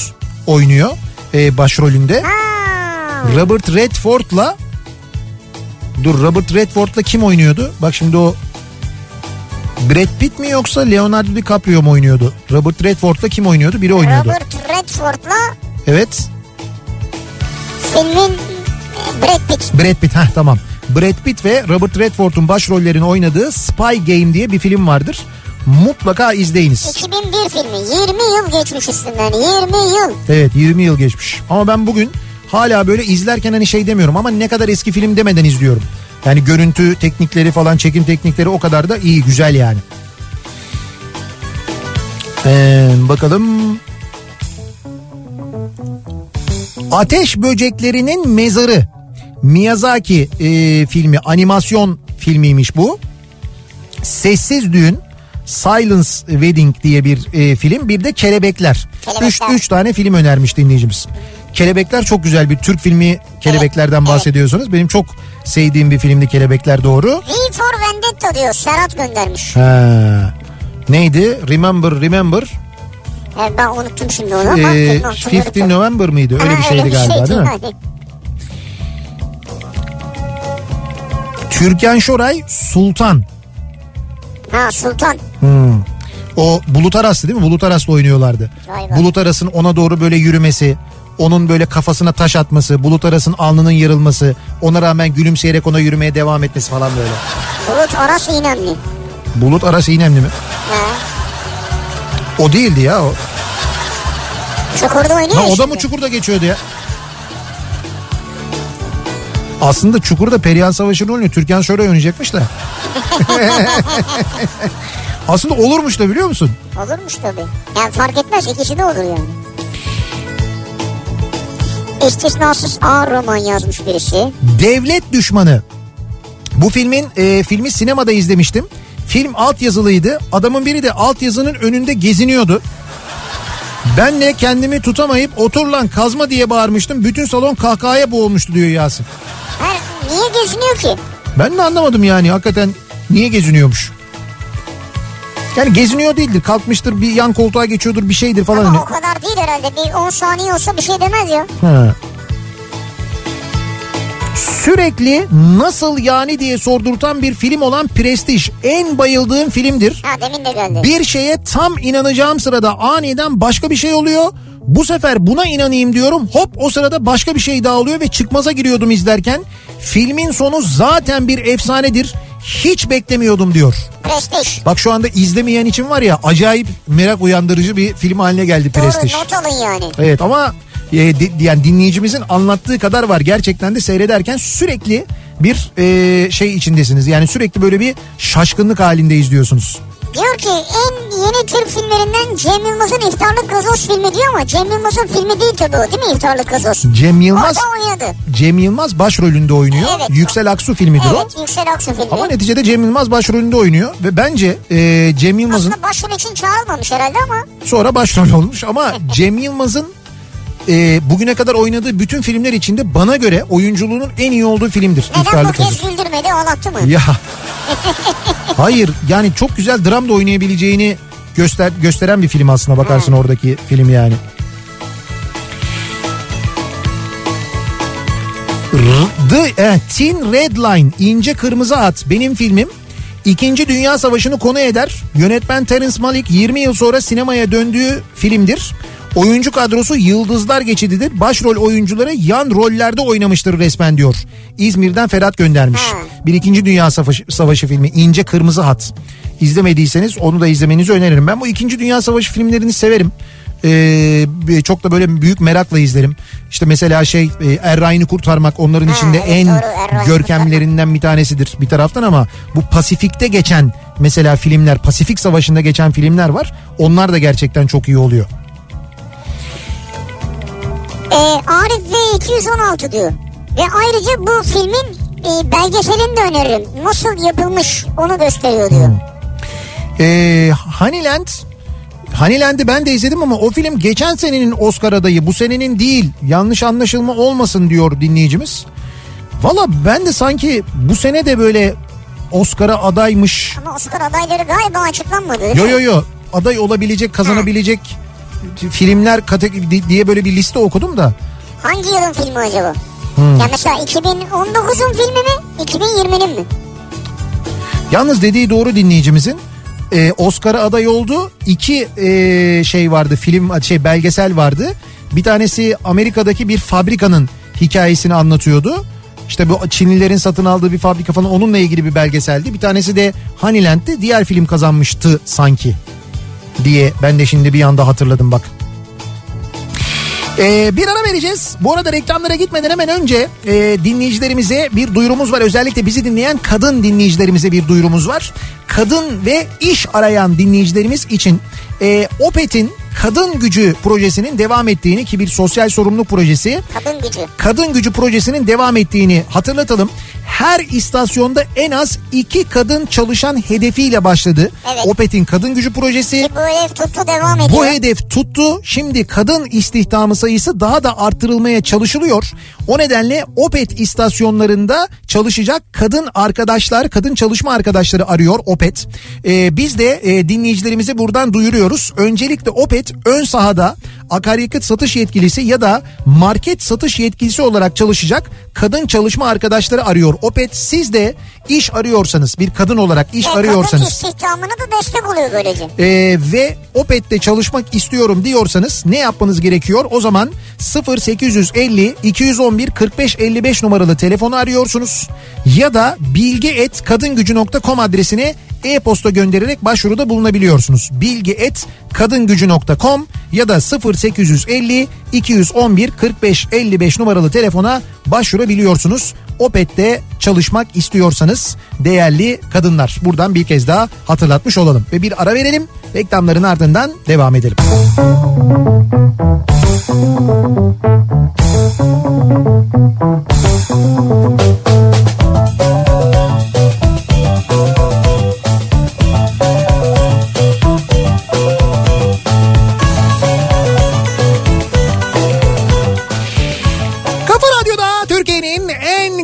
oynuyor e, başrolünde. Ha. Robert Redford'la dur Robert Redford'la kim oynuyordu? Bak şimdi o Brad Pitt mi yoksa Leonardo DiCaprio mu oynuyordu? Robert Redford'la kim oynuyordu? Biri oynuyordu. Robert Redford'la... Evet. Filmin Brad Pitt. Brad Pitt, heh tamam. Brad Pitt ve Robert Redford'un başrollerini oynadığı Spy Game diye bir film vardır. Mutlaka izleyiniz. iki bin bir filmi. yirmi yıl geçmiş üstünden. yirmi yıl. Evet, yirmi yıl geçmiş. Ama ben bugün hala böyle izlerken hani şey demiyorum ama ne kadar eski film demeden izliyorum. Yani görüntü teknikleri falan, çekim teknikleri o kadar da iyi, güzel yani. Ee, bakalım. Ateş Böceklerinin Mezarı. Miyazaki e, filmi, animasyon filmiymiş bu. Sessiz Düğün, Silence Wedding diye bir e, film. Bir de Kelebekler. Kelebekler. Üç, üç tane film önermiş dinleyicimiz. Kelebekler çok güzel bir Türk filmi. Kelebeklerden evet, bahsediyorsunuz. Evet. Benim çok sevdiğim bir filmdi Kelebekler, doğru. V for Vendetta diyor. Serhat göndermiş. Ha. Neydi? Remember, Remember. Evet, ben unuttum şimdi onu ama. Ee, on beş November mıydı? Öyle ha, bir şeydi öyle bir galiba şeydi, değil mi? Hani. Türkan Şoray, Sultan. Ha, Sultan. Hmm. O Bulut Aras'tı değil mi? Bulut Aras'la oynuyorlardı. Galiba. Bulut Aras'ın ona doğru böyle yürümesi... Onun böyle kafasına taş atması, Bulut Aras'ın alnının yarılması, ona rağmen gülümseyerek ona yürümeye devam etmesi falan böyle. Bulut Aras İynemli. Bulut Aras İynemli mi? He. O değildi ya o. Çukurda oynuyor. Ha, o da mı Çukurda geçiyordu ya? Aslında Çukurda Perihan Savaşı'nı oynuyor. Türkan Şoray oynayacakmış da. Aslında olurmuş da, biliyor musun? Olurmuş tabii. Yani fark etmez, ikisi de olur yani. İstisnasız ağır roman yazmış birisi. Devlet Düşmanı. Bu filmin e, filmi sinemada izlemiştim. Film altyazılıydı. Adamın biri de altyazının önünde geziniyordu. Ben de kendimi tutamayıp "otur lan kazma" diye bağırmıştım. Bütün salon kahkahaya boğulmuştu diyor Yasin. Her, niye geziniyor ki? Ben de anlamadım yani, hakikaten niye geziniyormuş. Yani geziniyor değildir. Kalkmıştır, bir yan koltuğa geçiyordur, bir şeydir falan. Ama o kadar değil herhalde. Bir on saniye olsa bir şey demez ya. Ha. Sürekli nasıl yani diye sordurtan bir film olan Prestij. En bayıldığım filmdir. Ha, demin de geldi. Bir şeye tam inanacağım sırada aniden başka bir şey oluyor. Bu sefer buna inanayım diyorum. Hop, o sırada başka bir şey daha oluyor ve çıkmaza giriyordum izlerken. Filmin sonu zaten bir efsanedir. Hiç beklemiyordum diyor. Prestij. Bak şu anda izlemeyen için var ya, acayip merak uyandırıcı bir film haline geldi Prestij. Doğru, not alın yani. Evet ama e, di, yani dinleyicimizin anlattığı kadar var. Gerçekten de seyrederken sürekli bir e, şey içindesiniz. Yani sürekli böyle bir şaşkınlık halinde izliyorsunuz. Diyor ki en yeni Türk filmlerinden Cem Yılmaz'ın İftarlık Gazoz filmi diyor ama Cem Yılmaz'ın filmi değil tabii o, değil mi İftarlık Gazoz? Cem Yılmaz, Cem Yılmaz başrolünde oynuyor. Evet, Yüksel Aksu filmidir evet, o. Evet, Yüksel Aksu filmi. Ama neticede Cem Yılmaz başrolünde oynuyor ve bence e, Cem Yılmaz'ın... Aslında başrol için çağrılmamış herhalde ama. Sonra başrol olmuş ama Cem Yılmaz'ın e, bugüne kadar oynadığı bütün filmler içinde bana göre oyunculuğunun en iyi olduğu filmdir. Neden İftarlık bu kez Gazoz. Güldürmedi, ağlattı mı? Ya... Hayır yani çok güzel dram da oynayabileceğini göster gösteren bir film aslında, bakarsın hmm. oradaki film yani. The Thin Red Line, ince kırmızı hat benim filmim. İkinci Dünya Savaşı'nı konu eder. Yönetmen Terence Malick yirmi yıl sonra sinemaya döndüğü filmdir. Oyuncu kadrosu Yıldızlar Geçidi'dir. Başrol oyuncuları yan rollerde oynamıştır resmen diyor. İzmir'den Ferhat göndermiş. Bir İkinci Dünya Savaşı, Savaşı filmi İnce Kırmızı Hat. İzlemediyseniz onu da izlemenizi öneririm. Ben bu İkinci Dünya Savaşı filmlerini severim. Ee, çok da böyle büyük merakla izlerim. İşte mesela şey Errain'i kurtarmak onların ha, içinde evet, en doğru, görkemlerinden bir tanesidir bir taraftan, ama bu Pasifik'te geçen mesela filmler, Pasifik Savaşı'nda geçen filmler var. Onlar da gerçekten çok iyi oluyor. Ee, Arif V iki yüz on altı diyor. Ve ayrıca bu filmin e, belgeselini de öneririm. Nasıl yapılmış onu gösteriyor diyor. Hmm. Ee, Honeyland... Honeyland'i ben de izledim ama o film geçen senenin Oscar adayı, bu senenin değil, yanlış anlaşılma olmasın diyor dinleyicimiz. Valla ben de sanki bu sene de böyle Oscar'a adaymış. Ama Oscar adayları galiba açıklanmadı. Yo yo yo aday olabilecek, kazanabilecek ha. filmler kategori diye böyle bir liste okudum da. Hangi yılın filmi acaba? Hmm. Ya mesela iki bin on dokuzun filmi mi iki bin yirminin mi? Yalnız dediği doğru dinleyicimizin. Ee, Oscar'a aday oldu. İki e, şey vardı, film şey belgesel vardı. Bir tanesi Amerika'daki bir fabrikanın hikayesini anlatıyordu. İşte bu Çinlilerin satın aldığı bir fabrika falan, onunla ilgili bir belgeseldi. Bir tanesi de Honeyland'ti. Diğer film kazanmıştı sanki diye ben de şimdi bir anda hatırladım bak. Ee, bir ara vereceğiz. Bu arada reklamlara gitmeden hemen önce e, dinleyicilerimize bir duyurumuz var. Özellikle bizi dinleyen kadın dinleyicilerimize bir duyurumuz var. Kadın ve iş arayan dinleyicilerimiz için e, Opet'in kadın gücü projesinin devam ettiğini, ki bir sosyal sorumluluk projesi. Kadın gücü. Kadın gücü projesinin devam ettiğini hatırlatalım. Her istasyonda en az iki kadın çalışan hedefiyle başladı. Evet. Opet'in kadın gücü projesi. Ki bu hedef tuttu, devam ediyor. Bu hedef tuttu. Şimdi kadın istihdamı sayısı daha da arttırılmaya çalışılıyor. O nedenle Opet istasyonlarında çalışacak kadın arkadaşlar, kadın çalışma arkadaşları arıyor Opet. Ee, biz de e, dinleyicilerimizi buradan duyuruyoruz. Öncelikle Opet ön sahada akaryakıt satış yetkilisi ya da market satış yetkilisi olarak çalışacak kadın çalışma arkadaşları arıyor Opet. Siz de iş arıyorsanız, bir kadın olarak iş e, arıyorsanız, kadın istihdamına da destek oluyor böylece. E, ve Opet'te çalışmak istiyorum diyorsanız ne yapmanız gerekiyor? O zaman sıfır sekiz yüz elli iki yüz on bir kırk beş elli beş numaralı telefonu arıyorsunuz ya da bilgi et kadın gücü nokta com adresine e-posta göndererek başvuruda bulunabiliyorsunuz. bilgi et kadın gücü nokta com ya da sıfır sekiz yüz elli iki yüz on bir kırk beş elli beş numaralı telefona başvurabiliyorsunuz. Opet'te çalışmak istiyorsanız değerli kadınlar, buradan bir kez daha hatırlatmış olalım ve bir ara verelim. Reklamların ardından devam edelim.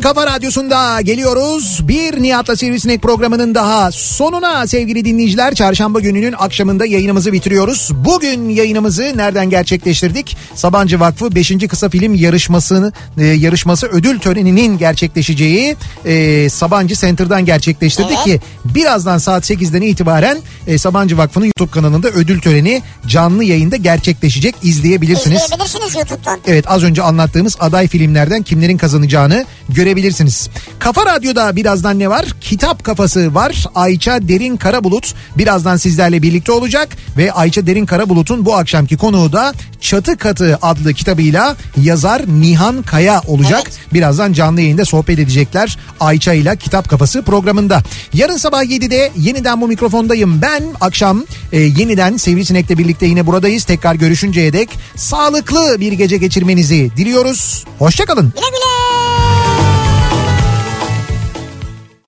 Kafa Radyosu'nda geliyoruz. Bir Nihat'la Sivrisinek programının daha sonuna sevgili dinleyiciler. Çarşamba gününün akşamında yayınımızı bitiriyoruz. Bugün yayınımızı nereden gerçekleştirdik? Sabancı Vakfı beşinci Kısa Film Yarışması'nı, e, yarışması ödül töreninin gerçekleşeceği e, Sabancı Center'dan gerçekleştirdik evet. ki birazdan saat sekizden itibaren e, Sabancı Vakfı'nın YouTube kanalında ödül töreni canlı yayında gerçekleşecek. İzleyebilirsiniz. İzleyebilirsiniz YouTube'dan. Evet, az önce anlattığımız aday filmlerden kimlerin kazanacağını görebilirsiniz. Bilirsiniz. Kafa Radyo'da birazdan ne var? Kitap Kafası var. Ayça Derin Karabulut birazdan sizlerle birlikte olacak ve Ayça Derin Karabulut'un bu akşamki konuğu da Çatı Katı adlı kitabıyla yazar Nihan Kaya olacak. Evet. Birazdan canlı yayında sohbet edecekler Ayça ile Kitap Kafası programında. Yarın sabah yedide yeniden bu mikrofondayım. Ben akşam e, yeniden Sivrisinek'le birlikte yine buradayız. Tekrar görüşünceye dek sağlıklı bir gece geçirmenizi diliyoruz. Hoşça kalın. Güle güle.